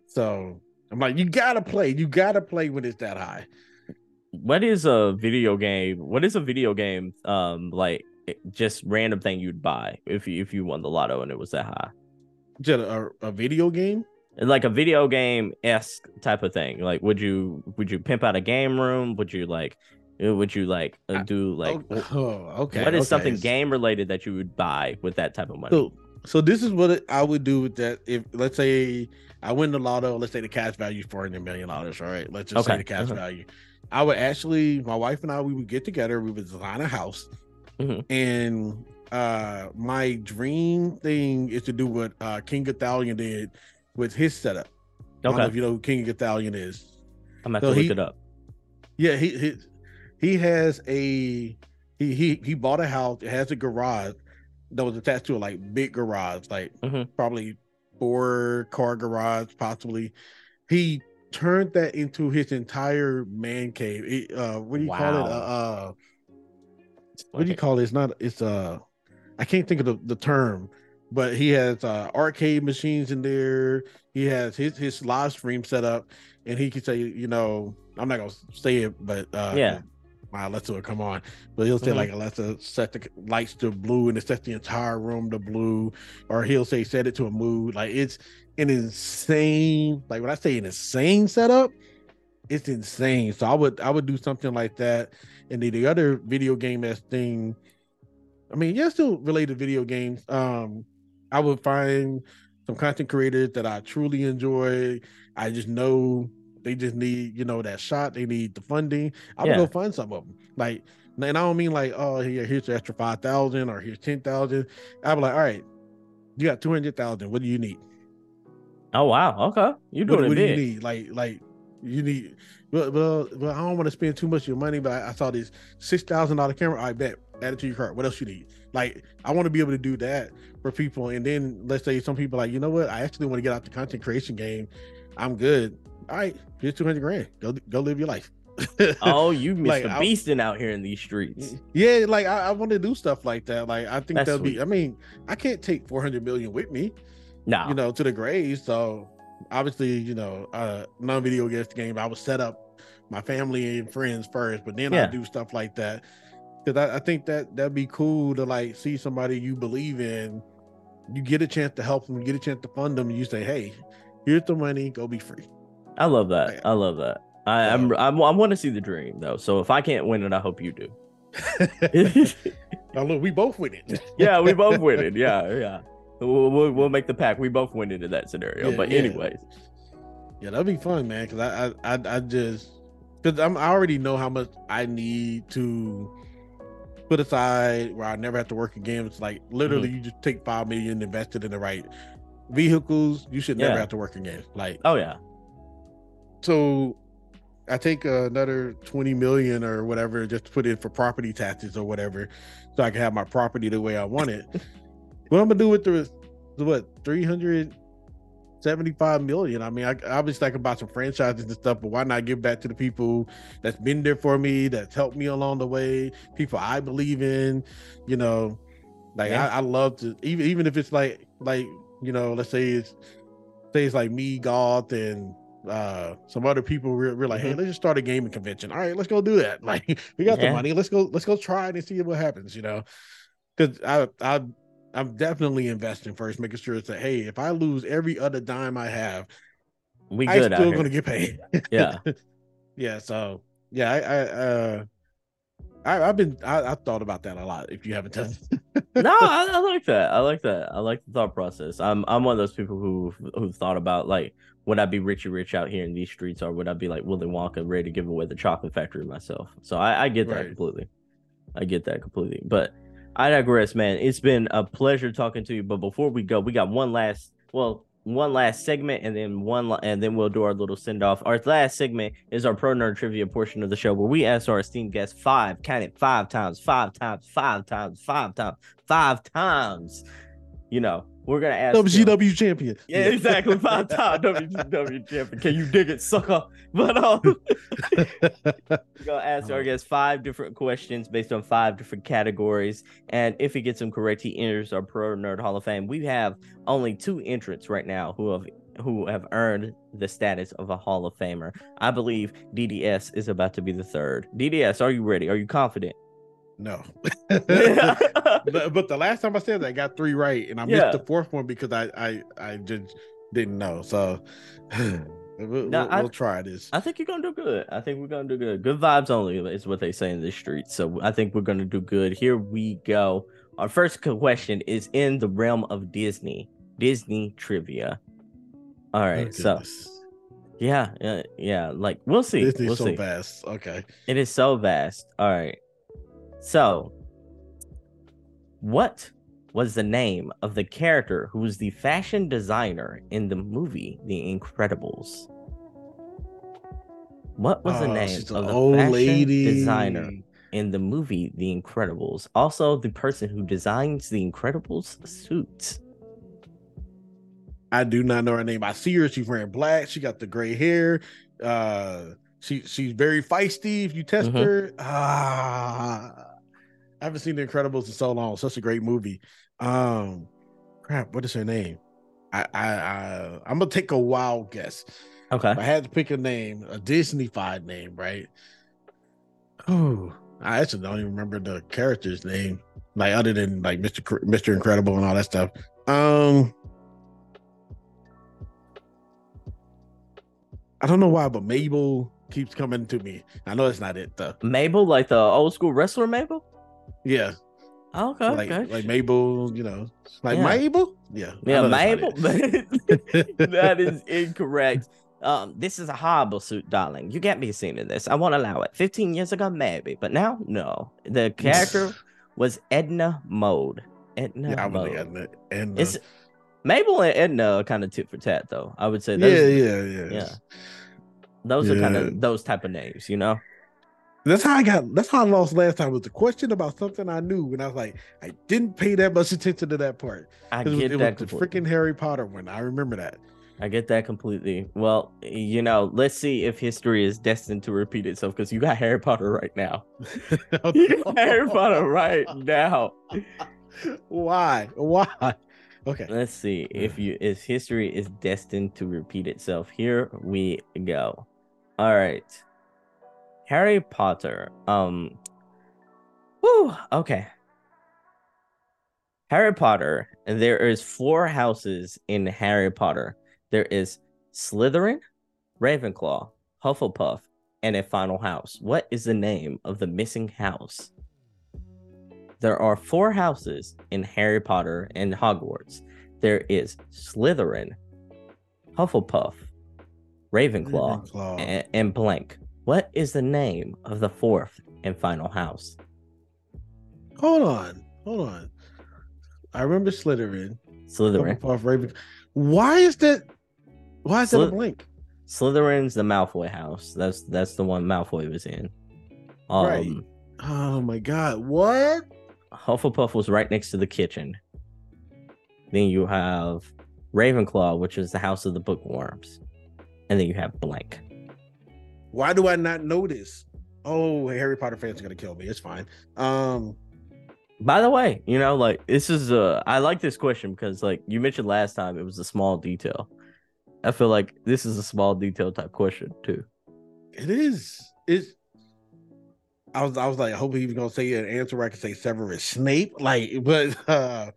So. I'm like, you gotta play. You gotta play when it's that high. What is a video game? What is a video game? Um, like just random thing you'd buy if you, if you won the lotto and it was that high. Just a, a video game, like a video game esque type of thing. Like, would you would you pimp out a game room? Would you like? Would you like do like? I, oh, okay. What is okay. something game related that you would buy with that type of money? So, So this is what I would do with that. If let's say I win the lotto, let's say the cash value is four hundred million dollars. All right, let's just okay. say the cash uh-huh. value. I would actually, my wife and I, we would get together. We would design a house, mm-hmm. and uh, my dream thing is to do what uh, King Ithalion did with his setup. Okay. I don't know if you know who King Ithalion is. I'm gonna so have to he, look it up. Yeah, he he, he has a he, he he bought a house. It has a garage. That was attached to a like big garage, like mm-hmm. probably four car garage, possibly. He turned that into his entire man cave. It, uh, what do you wow. call it? Uh, uh what do you call it? It's not. It's uh, I can't think of the, the term, but he has uh, arcade machines in there. He has his his live stream set up, and he could say, you know, I'm not gonna say it, but uh, yeah. my Alexa will come on, but he'll say mm-hmm. like Alexa set the lights to blue and it sets the entire room to blue, or he'll say set it to a mood. Like it's an insane, like when I say an insane setup, it's insane. So I would I would do something like that. And then the other video game as thing, I mean, yeah, still related video games. Um, I would find some content creators that I truly enjoy. I just know. They just need, you know, that shot. They need the funding. I would yeah. go find some of them. Like, and I don't mean like, oh, here, here's an extra five thousand or here's ten thousand. I'd be like, all right, you got two hundred thousand. What do you need? Oh wow, okay, you're doing what, it. What big. do you need? Like, like you need. Well, well, well I don't want to spend too much of your money, but I, I saw this six thousand dollar camera. I bet add it to your cart. What else you need? Like, I want to be able to do that for people. And then let's say some people are like, you know what? I actually want to get out the content creation game. I'm good. All right, here's two hundred grand. Go go live your life. Oh, you Mister like, Beastin' out here in these streets. Yeah, like I, I want to do stuff like that. Like I think that'll be, I mean, I can't take four hundred million with me. No. Nah. You know, to the grave. So obviously, you know, uh non-video games game, I would set up my family and friends first, but then yeah. I do stuff like that. Cause I, I think that that'd be cool to like see somebody you believe in. You get a chance to help them, you get a chance to fund them, and you say, hey, Here's the money. Go be free. I love that. Like, I love that. I, um, I'm, I'm, I want to see the dream, though. So if I can't win it, I hope you do. Now, look, we both win it. Yeah, we both win it. Yeah, yeah. We'll, we'll, we'll make the pack. We both win into that scenario. Yeah, but yeah. anyways. Yeah, that'd be fun, man. Because I, I, I, I just... Because I'm I already know how much I need to put aside where I never have to work again. It's like literally mm-hmm. you just take five million, invest it in the right vehicles. You should never yeah. have to work again. Like oh yeah. So I take another twenty million or whatever, just to put in for property taxes or whatever, so I can have my property the way I want it. What I'm gonna do with the what three hundred. seventy-five million. I mean, I obviously I can buy some franchises and stuff, but why not give back to the people that's been there for me, that's helped me along the way, people I believe in, you know, like yeah. I, I love to even even if it's like like you know, let's say it's say it's like me, Goth, and uh some other people. We're, we're like, mm-hmm. hey, let's just start a gaming convention. All right, let's go do that. Like we got yeah. the money, let's go let's go try it and see what happens, you know, because I I. I'm definitely investing first, making sure it's that, hey, if I lose every other dime I have, we good. I'm still going to get paid. Yeah. yeah. So yeah, I, I, uh, I, I've been, I, I've thought about that a lot. If you haven't done it. No, I, I like that. I like that. I like the thought process. I'm, I'm one of those people who, who've thought about like, would I be richy rich out here in these streets, or would I be like Willy Wonka ready to give away the chocolate factory myself? So I, I get that right. completely. I get that completely, but I digress, man. It's been a pleasure talking to you. But before we go, we got one last, well, one last segment, and then one, and then we'll do our little send off. Our last segment is our Pro Nerd Trivia portion of the show, where we ask our esteemed guests five, count it, five times, five times, five times, five times, five times. You know, we're gonna ask W G W champion. Yeah, exactly. Five times W G W champion. Can you dig it, sucker? But um, we're gonna ask our guest five different questions based on five different categories, and if he gets them correct, he enters our Pro Nerd Hall of Fame. We have only two entrants right now who have who have earned the status of a Hall of Famer. I believe D D S is about to be the third. D D S, are you ready? Are you confident? No. but, but the last time I said that, I got three right, and I yeah. missed the fourth one because I, I, I just didn't know. So we'll, now, we'll, I, we'll try this. I think you're going to do good. I think we're going to do good. Good vibes only is what they say in the streets. So I think we're going to do good. Here we go. Our first question is in the realm of Disney. Disney trivia. All right. Oh, so yeah, yeah, yeah. Like, we'll see. Disney's we'll so see. vast. Okay. It is so vast. All right. So, what was the name of the character who was the fashion designer in the movie The Incredibles? What was the oh, name of the old fashion lady. designer in the movie The Incredibles? Also, the person who designs The Incredibles suits. I do not know her name. I see her. She's wearing black. She got the gray hair. Uh, she she's very feisty. If you test mm-hmm. her, ah. I haven't seen The Incredibles in so long. Such a great movie. Um, crap, what is her name? I, I, I, I'm gonna take a wild guess. Okay, if I had to pick a name, a Disney-fied name, right? Oh, I actually don't even remember the character's name, like other than like Mister Mister Incredible and all that stuff. Um, I don't know why, but Mabel keeps coming to me. I know it's not it though. Mabel, like the old school wrestler, Mabel. Yeah. Oh, okay. Like, okay. like Mabel, you know, like yeah. Mabel. Yeah. Yeah, Mabel. That is incorrect. Um, this is a horrible suit, darling. You can't be seen in this. I won't allow it. Fifteen years ago, maybe, but now, no. The character was Edna Mode. Edna yeah, Mode. Edna, Edna. It's Mabel and Edna are kind of tit for tat, though. I would say. Those, yeah, yeah, yeah. Yeah. Those yeah. are kind of those type of names, you know. That's how I got. That's how I lost last time. Was the question about something I knew, and I was like, I didn't pay that much attention to that part. I get it was, that. It was the freaking Harry Potter one. I remember that. I get that completely. Well, you know, let's see if history is destined to repeat itself, because you got Harry Potter right now. You got Harry Potter right now. Why? Why? Okay. Let's see if you if history is destined to repeat itself. Here we go. All right. Harry Potter. Um, woo, okay. Harry Potter. There is four houses in Harry Potter. There is Slytherin, Ravenclaw, Hufflepuff, and a final house. What is the name of the missing house? There are four houses in Harry Potter and Hogwarts. There is Slytherin, Hufflepuff, Ravenclaw, Ravenclaw. And, and blank. What is the name of the fourth and final house? Hold on. Hold on. I remember Slytherin. Slytherin. Hufflepuff, Ravenclaw. Why is that? Why is Slyth- that a blank? Slytherin's the Malfoy house. That's that's the one Malfoy was in. Um, right. Oh my God! What? Hufflepuff was right next to the kitchen. Then you have Ravenclaw, which is the house of the bookworms, and then you have blank. Why do I not know this? Oh, Harry Potter fans are gonna kill me. It's fine. Um. By the way, you know, like this is uh, I like this question because, like you mentioned last time, it was a small detail. I feel like this is a small detail type question too. It is. It's. I was. I was like, I hope he was gonna say an answer where I could say Severus Snape. Like, but uh,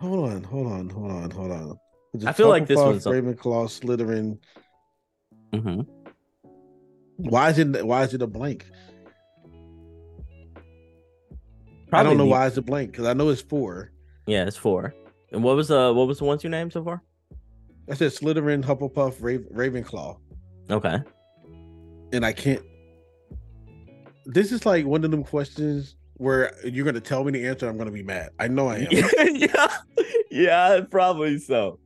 hold on, hold on, hold on, hold on. Just I feel like this one's Ravenclaw, Slytherin. Mm-hmm. Why is it? Why is it a blank? Probably I don't know the... why it's a blank because I know it's four. Yeah, it's four. And what was uh what was the ones you named so far? I said Slytherin, Hufflepuff, Raven, Ravenclaw. Okay. And I can't. This is like one of them questions where you're going to tell me the answer. I'm going to be mad. I know I am. yeah. yeah, probably so.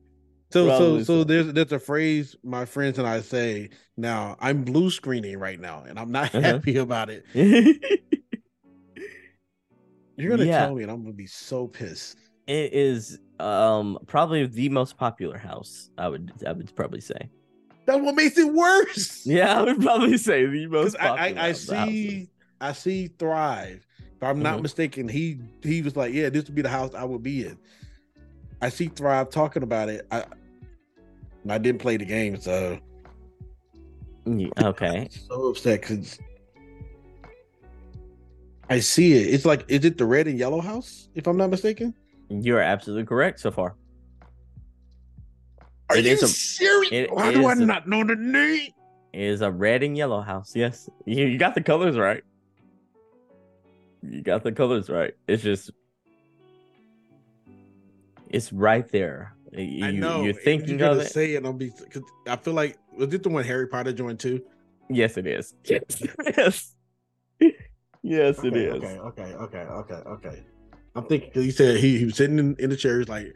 So, probably so, so, so there's, there's a phrase my friends and I say now, I'm blue screening right now and I'm not uh-huh. happy about it. You're going to yeah. tell me and I'm going to be so pissed. It is um, probably the most popular house. I would I would probably say. That's what makes it worse. Yeah, I would probably say the most popular. I, I, I see I see Thrive. If I'm not mm-hmm. mistaken, he he was like, yeah, this would be the house I would be in. I see Thrive talking about it. I I didn't play the game, so okay. I'm so upset because I see it. It's like, is it the red and yellow house? If I'm not mistaken. You're absolutely correct so far. Are it you a, serious? It, Why it do I a, not know the name? It is a red and yellow house. Yes. You, you got the colors right. You got the colors right. It's just... It's right there. You, I know. You're thinking you're of it. Say it I'll be, cause I feel like... Was it the one Harry Potter joined too? Yes, it is. Yes. yes, yes okay, it is. Okay, okay, okay, okay, okay. I'm thinking because he said he, he was sitting in, in the chair. He's like,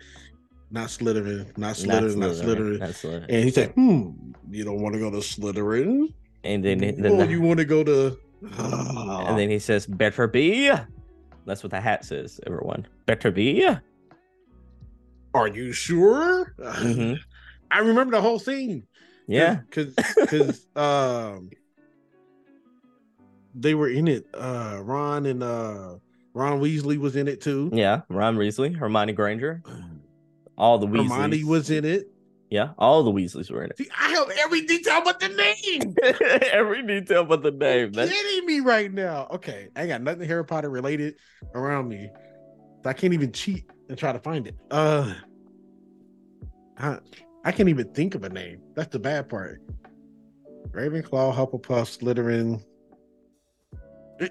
not Slytherin, not Slytherin, not Slytherin. Not Slytherin. And he said, hmm, you don't want to go to Slytherin? And then, then oh, the, you want to go to. Uh. And then he says, better be. That's what the hat says, everyone. Better be. Are you sure? Mm-hmm. I remember the whole scene. Yeah. Because um, they were in it. Uh, Ron and. Uh, Ron Weasley was in it too. Yeah, Ron Weasley, Hermione Granger, all the Weasleys. Hermione was in it. Yeah, all the Weasleys were in it. See, I have every detail but the name. every detail but the name. You're That's... kidding me right now. Okay, I got nothing Harry Potter related around me. I can't even cheat and try to find it. Uh, I, I can't even think of a name. That's the bad part. Ravenclaw, Hufflepuff, Slytherin.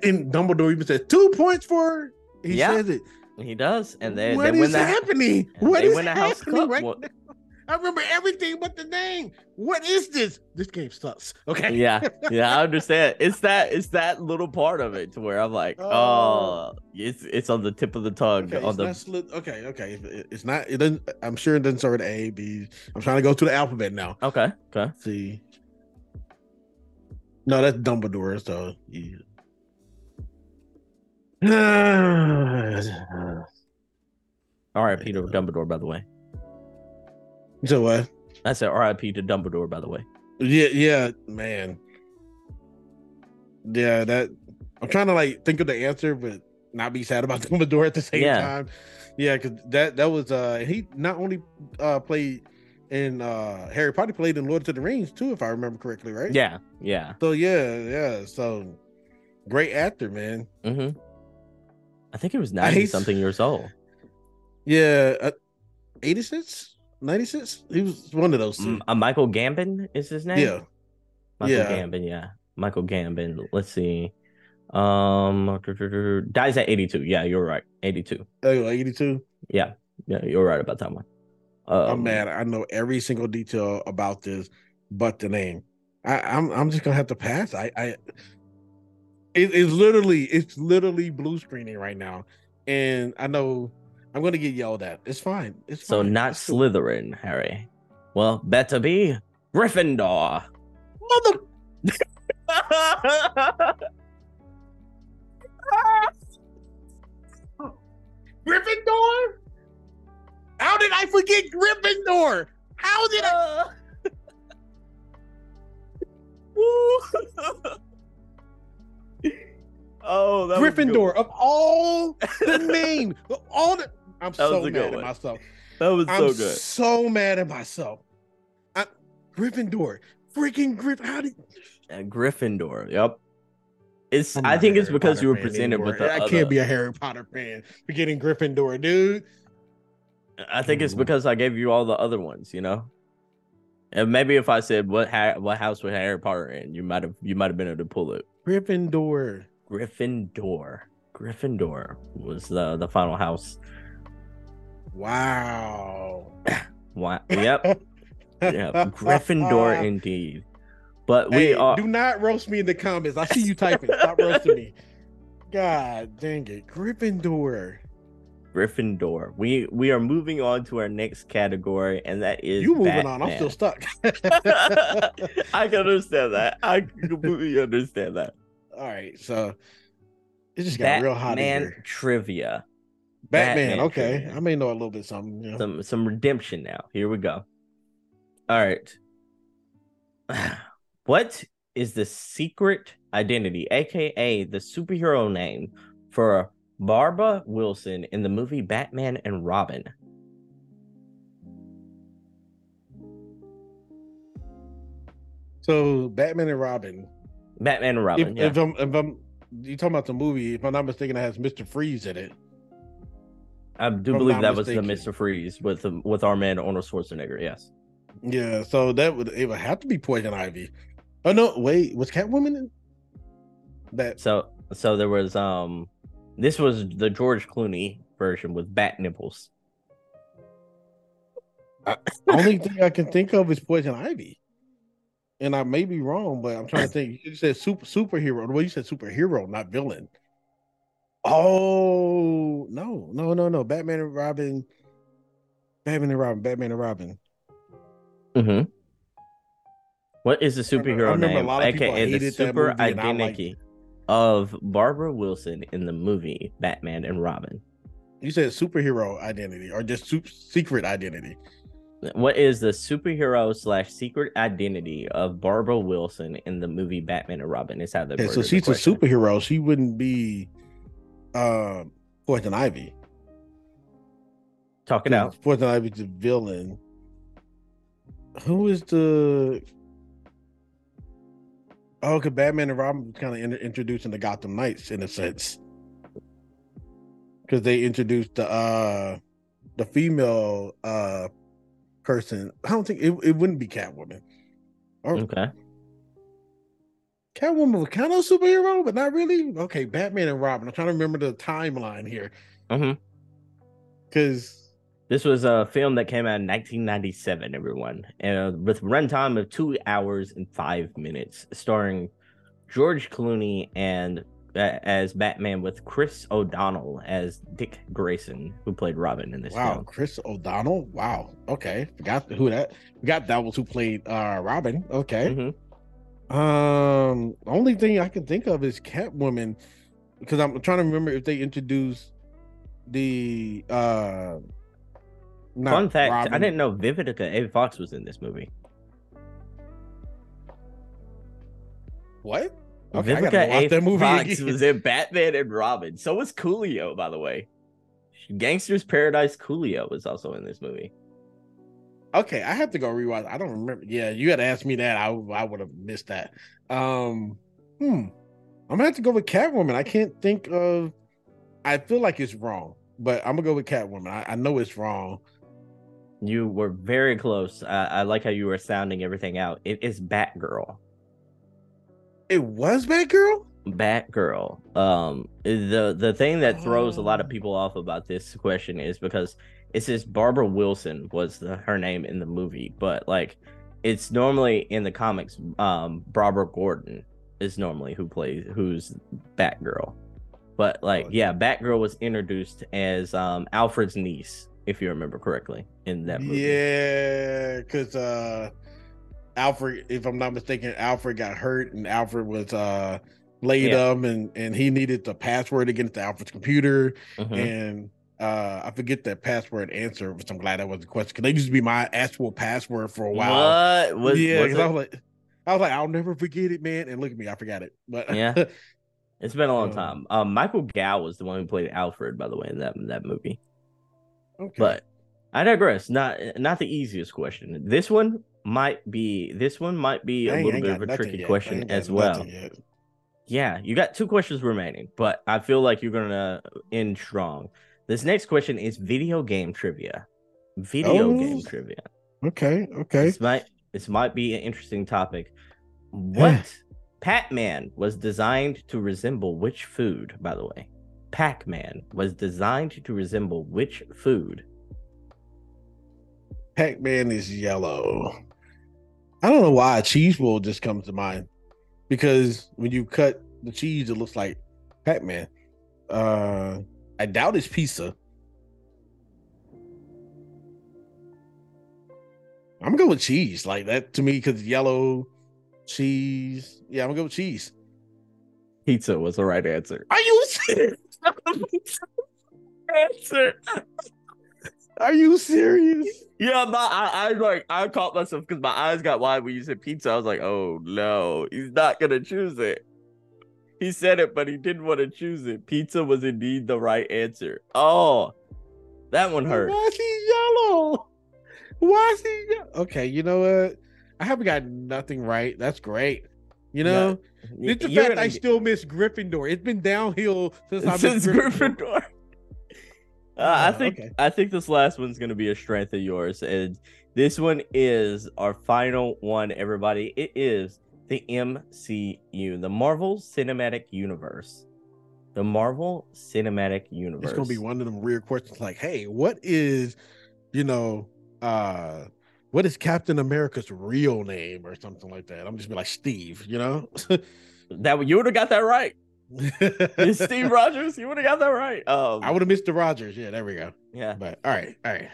And Dumbledore even said two points for he yeah, says it. He does. And they, what they is the, happening? What is happening right now? I remember everything but the name. What is this? This game sucks. Okay. Yeah. Yeah, I understand. It's that it's that little part of it to where I'm like, oh, oh it's it's on the tip of the tongue. Okay, on it's the... not sli- okay, okay. It, it's not it doesn't I'm sure it doesn't start with A, B. I'm trying to go through the alphabet now. Okay. Okay. See. No, that's Dumbledore, so yeah. R I P to Dumbledore, by the way. So what? I said R I P to Dumbledore, by the way. Yeah, yeah, man. Yeah, that I'm trying to like think of the answer, but not be sad about Dumbledore at the same yeah. time. Yeah, because that that was uh he not only uh played in uh Harry Potter, played in Lord of the Rings too, if I remember correctly, right? Yeah, yeah. So yeah, yeah. So great actor, man. Mm-hmm. I think it was ninety something years old. Yeah, uh, eighty-six ninety-six? He was one of those two. Uh, Michael Gambon is his name? Yeah. Michael yeah. Gambon, yeah. Michael Gambon. Let's see. Um, dies at eighty-two. Yeah, you're right. eighty-two. eighty-two? Yeah. Yeah, you're right about that one. Um, I'm mad. I know every single detail about this but the name. I, I'm I'm just gonna have to pass. I, I it, it's literally it's literally blue screening right now. And I know I'm gonna get yelled at. It's fine. It's so fine. Not Slytherin, Harry. Well, better be Gryffindor. Mother Gryffindor? How did I forget Gryffindor? How did I? Oh, that Gryffindor of all the name, of all the. I'm so mad at myself. That was so good. I'm so mad at myself. I, Gryffindor, freaking Gryffindor. How did yeah, Gryffindor? Yep. It's. I think it's because you were presented with the. I can't be a Harry Potter fan for getting Gryffindor, dude. I think it's because I gave you all the other ones, you know. And maybe if I said what ha what house was Harry Potter in, you might have you might have been able to pull it. Gryffindor. Gryffindor. Gryffindor was the the final house. Wow. Wow. Yep. Yeah. Gryffindor indeed. But we hey, are. Do not roast me in the comments. I see you typing. Stop roasting me. God dang it, Gryffindor. Gryffindor. We we are moving on to our next category, and that is you moving Batman. on. I'm still stuck. I can understand that. I completely understand that. All right, so it just got Batman real hot in here. Trivia. Batman. Batman okay, trivia. I may know a little bit something. You know? Some some redemption now. Here we go. All right. What is the secret identity, aka the superhero name for Barbara Wilson in the movie Batman and Robin? So Batman and Robin. Batman and Robin. If, yeah. if I'm, if I'm, you talking about the movie? If I'm not mistaken, it has Mister Freeze in it. I do believe that mistaken. was the Mister Freeze with the, with our man Arnold Schwarzenegger. Yes. Yeah. So that would it would have to be Poison Ivy. Oh no! Wait, was Catwoman in that? So so there was um. This was the George Clooney version with bat nipples. I, only thing I can think of is Poison Ivy, and I may be wrong, but I'm trying to think. You said super superhero. Well, you said superhero, not villain. Oh no, no, no, no! Batman and Robin, Batman and Robin, Batman and Robin. Mm-hmm. What is the superhero name? A K A the super identity of Barbara Wilson in the movie Batman and Robin. You said superhero identity or just super secret identity. What is the superhero slash secret identity of Barbara Wilson in the movie Batman and Robin? Is how the okay, so she's the a superhero. She wouldn't be uh, Poison Ivy. Talk it out. Poison Ivy's the villain. Who is the Oh, because Batman and Robin was kind of in introducing the Gotham Knights in a sense, because they introduced the uh, the female uh, person. I don't think it, it wouldn't be Catwoman. Or, okay, Catwoman was kind of a superhero, but not really. Okay, Batman and Robin. I'm trying to remember the timeline here, because mm-hmm. this was a film that came out in nineteen ninety-seven, everyone, and with runtime of two hours and five minutes, starring George Clooney and uh, as Batman with Chris O'Donnell as Dick Grayson, who played Robin in this wow, film. Wow, Chris O'Donnell? Wow. Okay. Forgot who that forgot that was who played uh, Robin. Okay. Mm-hmm. Um, only thing I can think of is Catwoman, because I'm trying to remember if they introduced the uh Not Fun fact, Robin. I didn't know Vivica A. Fox was in this movie. What? Okay, Vivica A. That movie Fox again. was in Batman and Robin. So was Coolio, by the way. Gangster's Paradise Coolio was also in this movie. Okay, I have to go rewatch. I don't remember. Yeah, you had to ask me that. I, I would have missed that. Um, hmm. I'm going to have to go with Catwoman. I can't think of... I feel like it's wrong, but I'm going to go with Catwoman. I, I know it's wrong. You were very close. Uh, I like how you were sounding everything out. It is Batgirl. It was Batgirl? Batgirl. Um, the the thing that throws oh. a lot of people off about this question is because it says Barbara Wilson was the, her name in the movie, but like it's normally in the comics. Um, Barbara Gordon is normally who plays who's Batgirl, but like oh, okay. yeah, Batgirl was introduced as um Alfred's niece, if you remember correctly, in that movie. Yeah, because uh, Alfred, if I'm not mistaken, Alfred got hurt and Alfred was uh. laid yeah. him and and he needed the password to get into Alfred's computer, mm-hmm. and uh I forget that password answer, which I'm glad that was the question because they used to be my actual password for a while. What? Was, yeah, because I was like, I was like, I'll never forget it, man. And look at me, I forgot it. But yeah, it's been a long um, time. Um, Michael Gow was the one who played Alfred, by the way, in that in that movie. Okay, but I digress. Not not the easiest question. This one might be this one might be I a little bit of a tricky yet. question as well. Yet. Yeah, you got two questions remaining, but I feel like you're going to end strong. This next question is video game trivia. Video oh, game trivia. Okay, okay. This might, this might be an interesting topic. What Pac-Man was designed to resemble which food, by the way? Pac-Man was designed to resemble which food? Pac-Man is yellow. I don't know why a cheese roll just comes to mind. Because when you cut the cheese, it looks like Pac-Man. Uh, I doubt it's pizza. I'm gonna go with cheese, like that to me, because yellow cheese. Yeah, I'm gonna go with cheese. Pizza was the right answer. Are you serious? Answer. Are you serious? Yeah, my, I, I like I caught myself because my eyes got wide when you said pizza. I was like, oh no, he's not gonna choose it. He said it, but he didn't want to choose it. Pizza was indeed the right answer. Oh, that one hurt. Why is he yellow? Why is he yellow? Okay, you know what? I haven't gotten nothing right. That's great. You know, no, it's the fact I get... still miss Gryffindor. It's been downhill since I missed Gryffindor. Gryffindor. Uh, I think oh, okay. I think this last one's going to be a strength of yours, and this one is our final one, everybody. It is the M C U, the Marvel Cinematic Universe. The Marvel Cinematic Universe. It's going to be one of them weird questions like, hey, what is, you know, uh, what is Captain America's real name or something like that? I'm just be like, Steve, you know? That you would have got that right. Steve Rogers, you would have got that right. Um, I would have missed the Rogers. Yeah, there we go. Yeah, but all right, all right,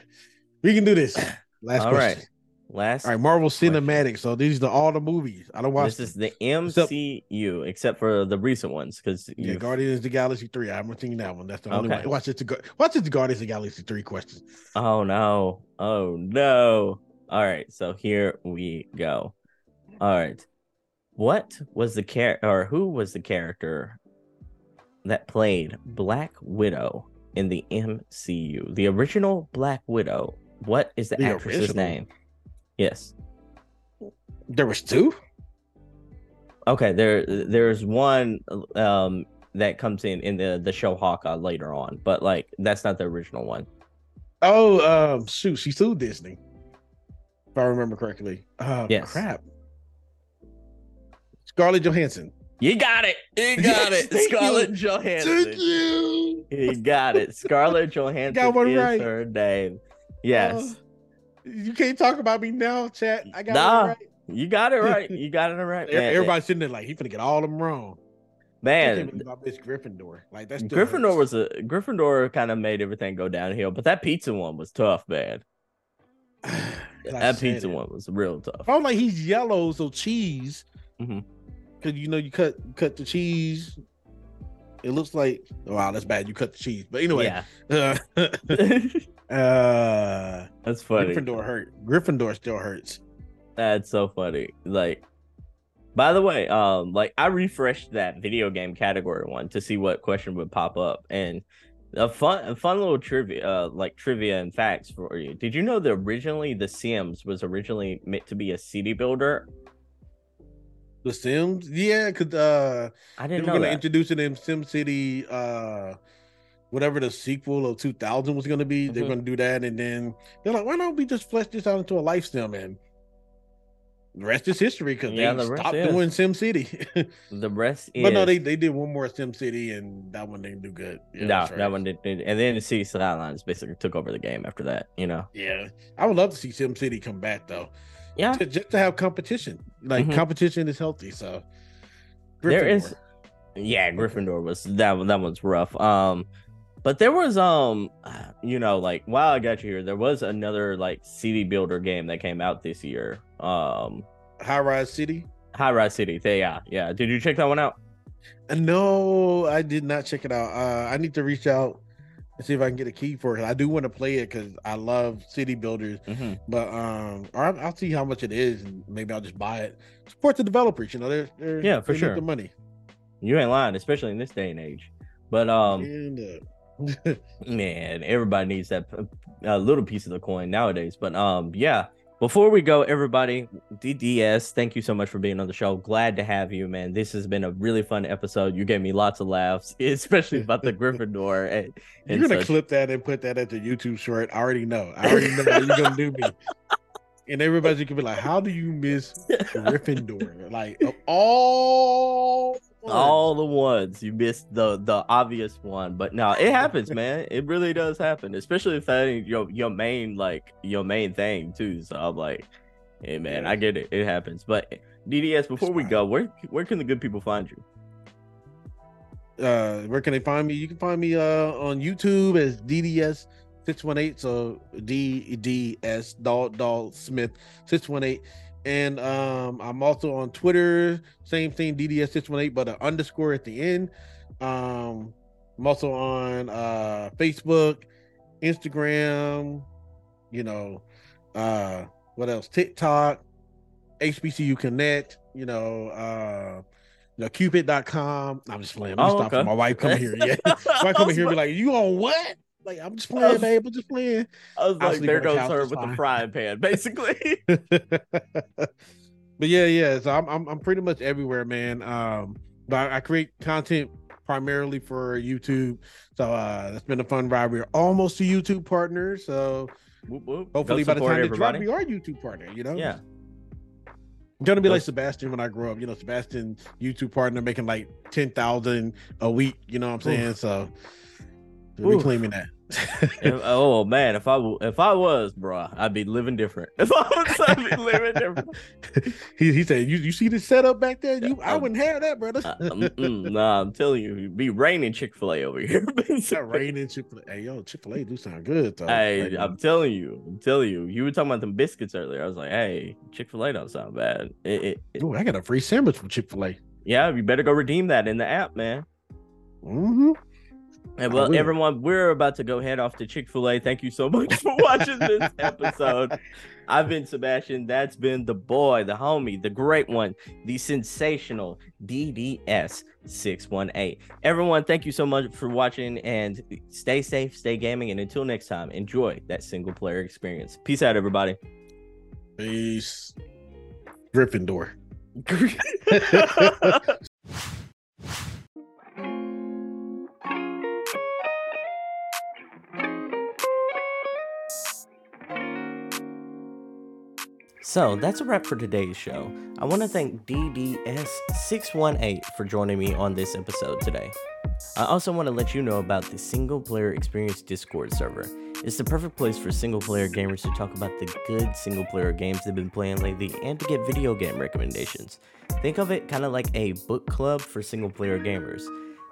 we can do this. Last all question. Right. Last. All right, Marvel Cinematic. So these are all the movies I don't watch. This them. Is the M C U, except, except for the recent ones, because yeah, Guardians of the Galaxy three. I haven't seen that one. That's the only okay. one. Watch it. To watch it. The Guardians of the Galaxy three question. Oh no! Oh no! All right, so here we go. All right, what was the character, or who was the character that played Black Widow in the M C U, the original Black Widow? What is the, the actress's original name? Yes, there was two. Okay, there there's one um that comes in in the the show Hawkeye later on, but like that's not the original one. Oh, um, shoot, she sued Disney, if I remember correctly. Oh, yes. Crap, Scarlett Johansson. You got it. You got yes, it. Scarlett you. Johansson. Thank you. You got it. Scarlett Johansson got one is right. her name. Yes. Uh, you can't talk about me now, chat. I got nah, it right. You got it right. You got it right. Man, everybody's sitting there like, he's gonna get all of them wrong. Man, about this Gryffindor. Like that's Gryffindor hurts. was a Gryffindor kind of made everything go downhill, but that pizza one was tough, man. Like that pizza it. one was real tough. I'm like, he's yellow, so cheese. Mm-hmm. Cause you know you cut cut the cheese, it looks like wow that's bad. You cut the cheese, but anyway, yeah. uh, uh, that's funny. Gryffindor hurt. Gryffindor still hurts. That's so funny. Like, by the way, um, like I refreshed that video game category one to see what question would pop up, and a fun, a fun little trivia, uh, like trivia and facts for you. Did you know that originally The Sims was originally meant to be a city builder? The Sims, yeah, because uh, I didn't they were know gonna that. introduce it in SimCity, uh, whatever the sequel of two thousand was going to be. Mm-hmm. They're going to do that, and then they're like, why don't we just flesh this out into a life sim? And the rest is history, because yeah, they the stopped is. doing SimCity. The rest is. But no, they, they did one more SimCity, and that one didn't do good. Yeah, no, right. that one didn't. And then the City Skylines basically took over the game after that, you know? Yeah. I would love to see SimCity come back, though. Yeah. To, just to have competition. Like, mm-hmm. competition is healthy, so. Gryffindor. There is. Yeah, Gryffindor was, that one, that one's rough. Um, But there was, um, you know, like, while I got you here, there was another, like, city builder game that came out this year. Um, High Rise City? High Rise City. They, yeah, yeah. Did you check that one out? No, I did not check it out. Uh, I need to reach out and see if I can get a key for it. I do want to play it because I love city builders. Mm-hmm. But um, I'll see how much it is, and maybe I'll just buy it. Support the developers, you know. They're, they're yeah, for sure. The money. You ain't lying, especially in this day and age. But um. And, uh, man, everybody needs that uh, little piece of the coin nowadays. But um yeah, before we go, everybody, D D S, thank you so much for being on the show. Glad to have you, man. This has been a really fun episode. You gave me lots of laughs, especially about the Gryffindor and, and you're gonna such. clip that and put that at the YouTube short. I already know I already know you're gonna do me. And everybody's gonna be like, how do you miss Gryffindor? Like, all all the ones you missed the the obvious one. But no, it happens, man. It really does happen, especially if that ain't your your main like your main thing too. So I'm like, hey man, I get it, it happens. But D D S, before we go, where where can the good people find you? Uh where can they find me? You can find me uh on YouTube as D D S six one eight, so D D S Dal Dal Smith six one eight. And um, I'm also on Twitter, same thing, D D S six one eight, but an underscore at the end. Um, I'm also on uh, Facebook, Instagram, you know, uh, what else? TikTok, H B C U Connect, you know, uh, you know, Cupid dot com. I'm just playing. I'm oh, stopping. Okay. My wife coming here. Yeah. My wife coming here and be like, you on what? Like, I'm just playing, babe. I'm just playing. I was like, there goes her with the frying pan, basically. But yeah, yeah. So I'm, I'm, I'm pretty much everywhere, man. Um, but I, I create content primarily for YouTube. So uh, it's been a fun ride. We're almost a YouTube partner. So whoop, whoop. hopefully by the time they drop, we are YouTube partner. You know? Yeah. I'm gonna be like Sebastian when I grow up. You know, Sebastian, YouTube partner, making like ten thousand a week. You know what I'm saying? Ooh. So we're claiming that. If, oh man, if I if I was, bro, I'd be living different. If I was, I'd be living different. he he said, "You you see the setup back there? You, I wouldn't have that, brother." uh, mm, mm, nah, I'm telling you, it'd be raining Chick-fil-A over here. Raining Chick-fil-A. Hey, yo, Chick-fil-A do sound good though. Hey, like, I'm telling you, I'm telling you. You were talking about them biscuits earlier. I was like, hey, Chick-fil-A don't sound bad. It, it, it, Ooh, I got a free sandwich from Chick-fil-A. Yeah, you better go redeem that in the app, man. Mm-hmm. And well, everyone, we're about to go head off to Chick-fil-A. Thank you so much for watching this episode. I've been Sebastian. That's been the boy, the homie, the great one, the sensational D D S six one eight. Everyone, thank you so much for watching, and stay safe, stay gaming, and until next time, enjoy that single player experience. Peace out, everybody. Peace. Gryffindor. So that's a wrap for today's show. I want to thank D D S six one eight for joining me on this episode today. I also want to let you know about the Single Player Experience Discord server. It's the perfect place for single player gamers to talk about the good single player games they've been playing lately and to get video game recommendations. Think of it kind of like a book club for single player gamers.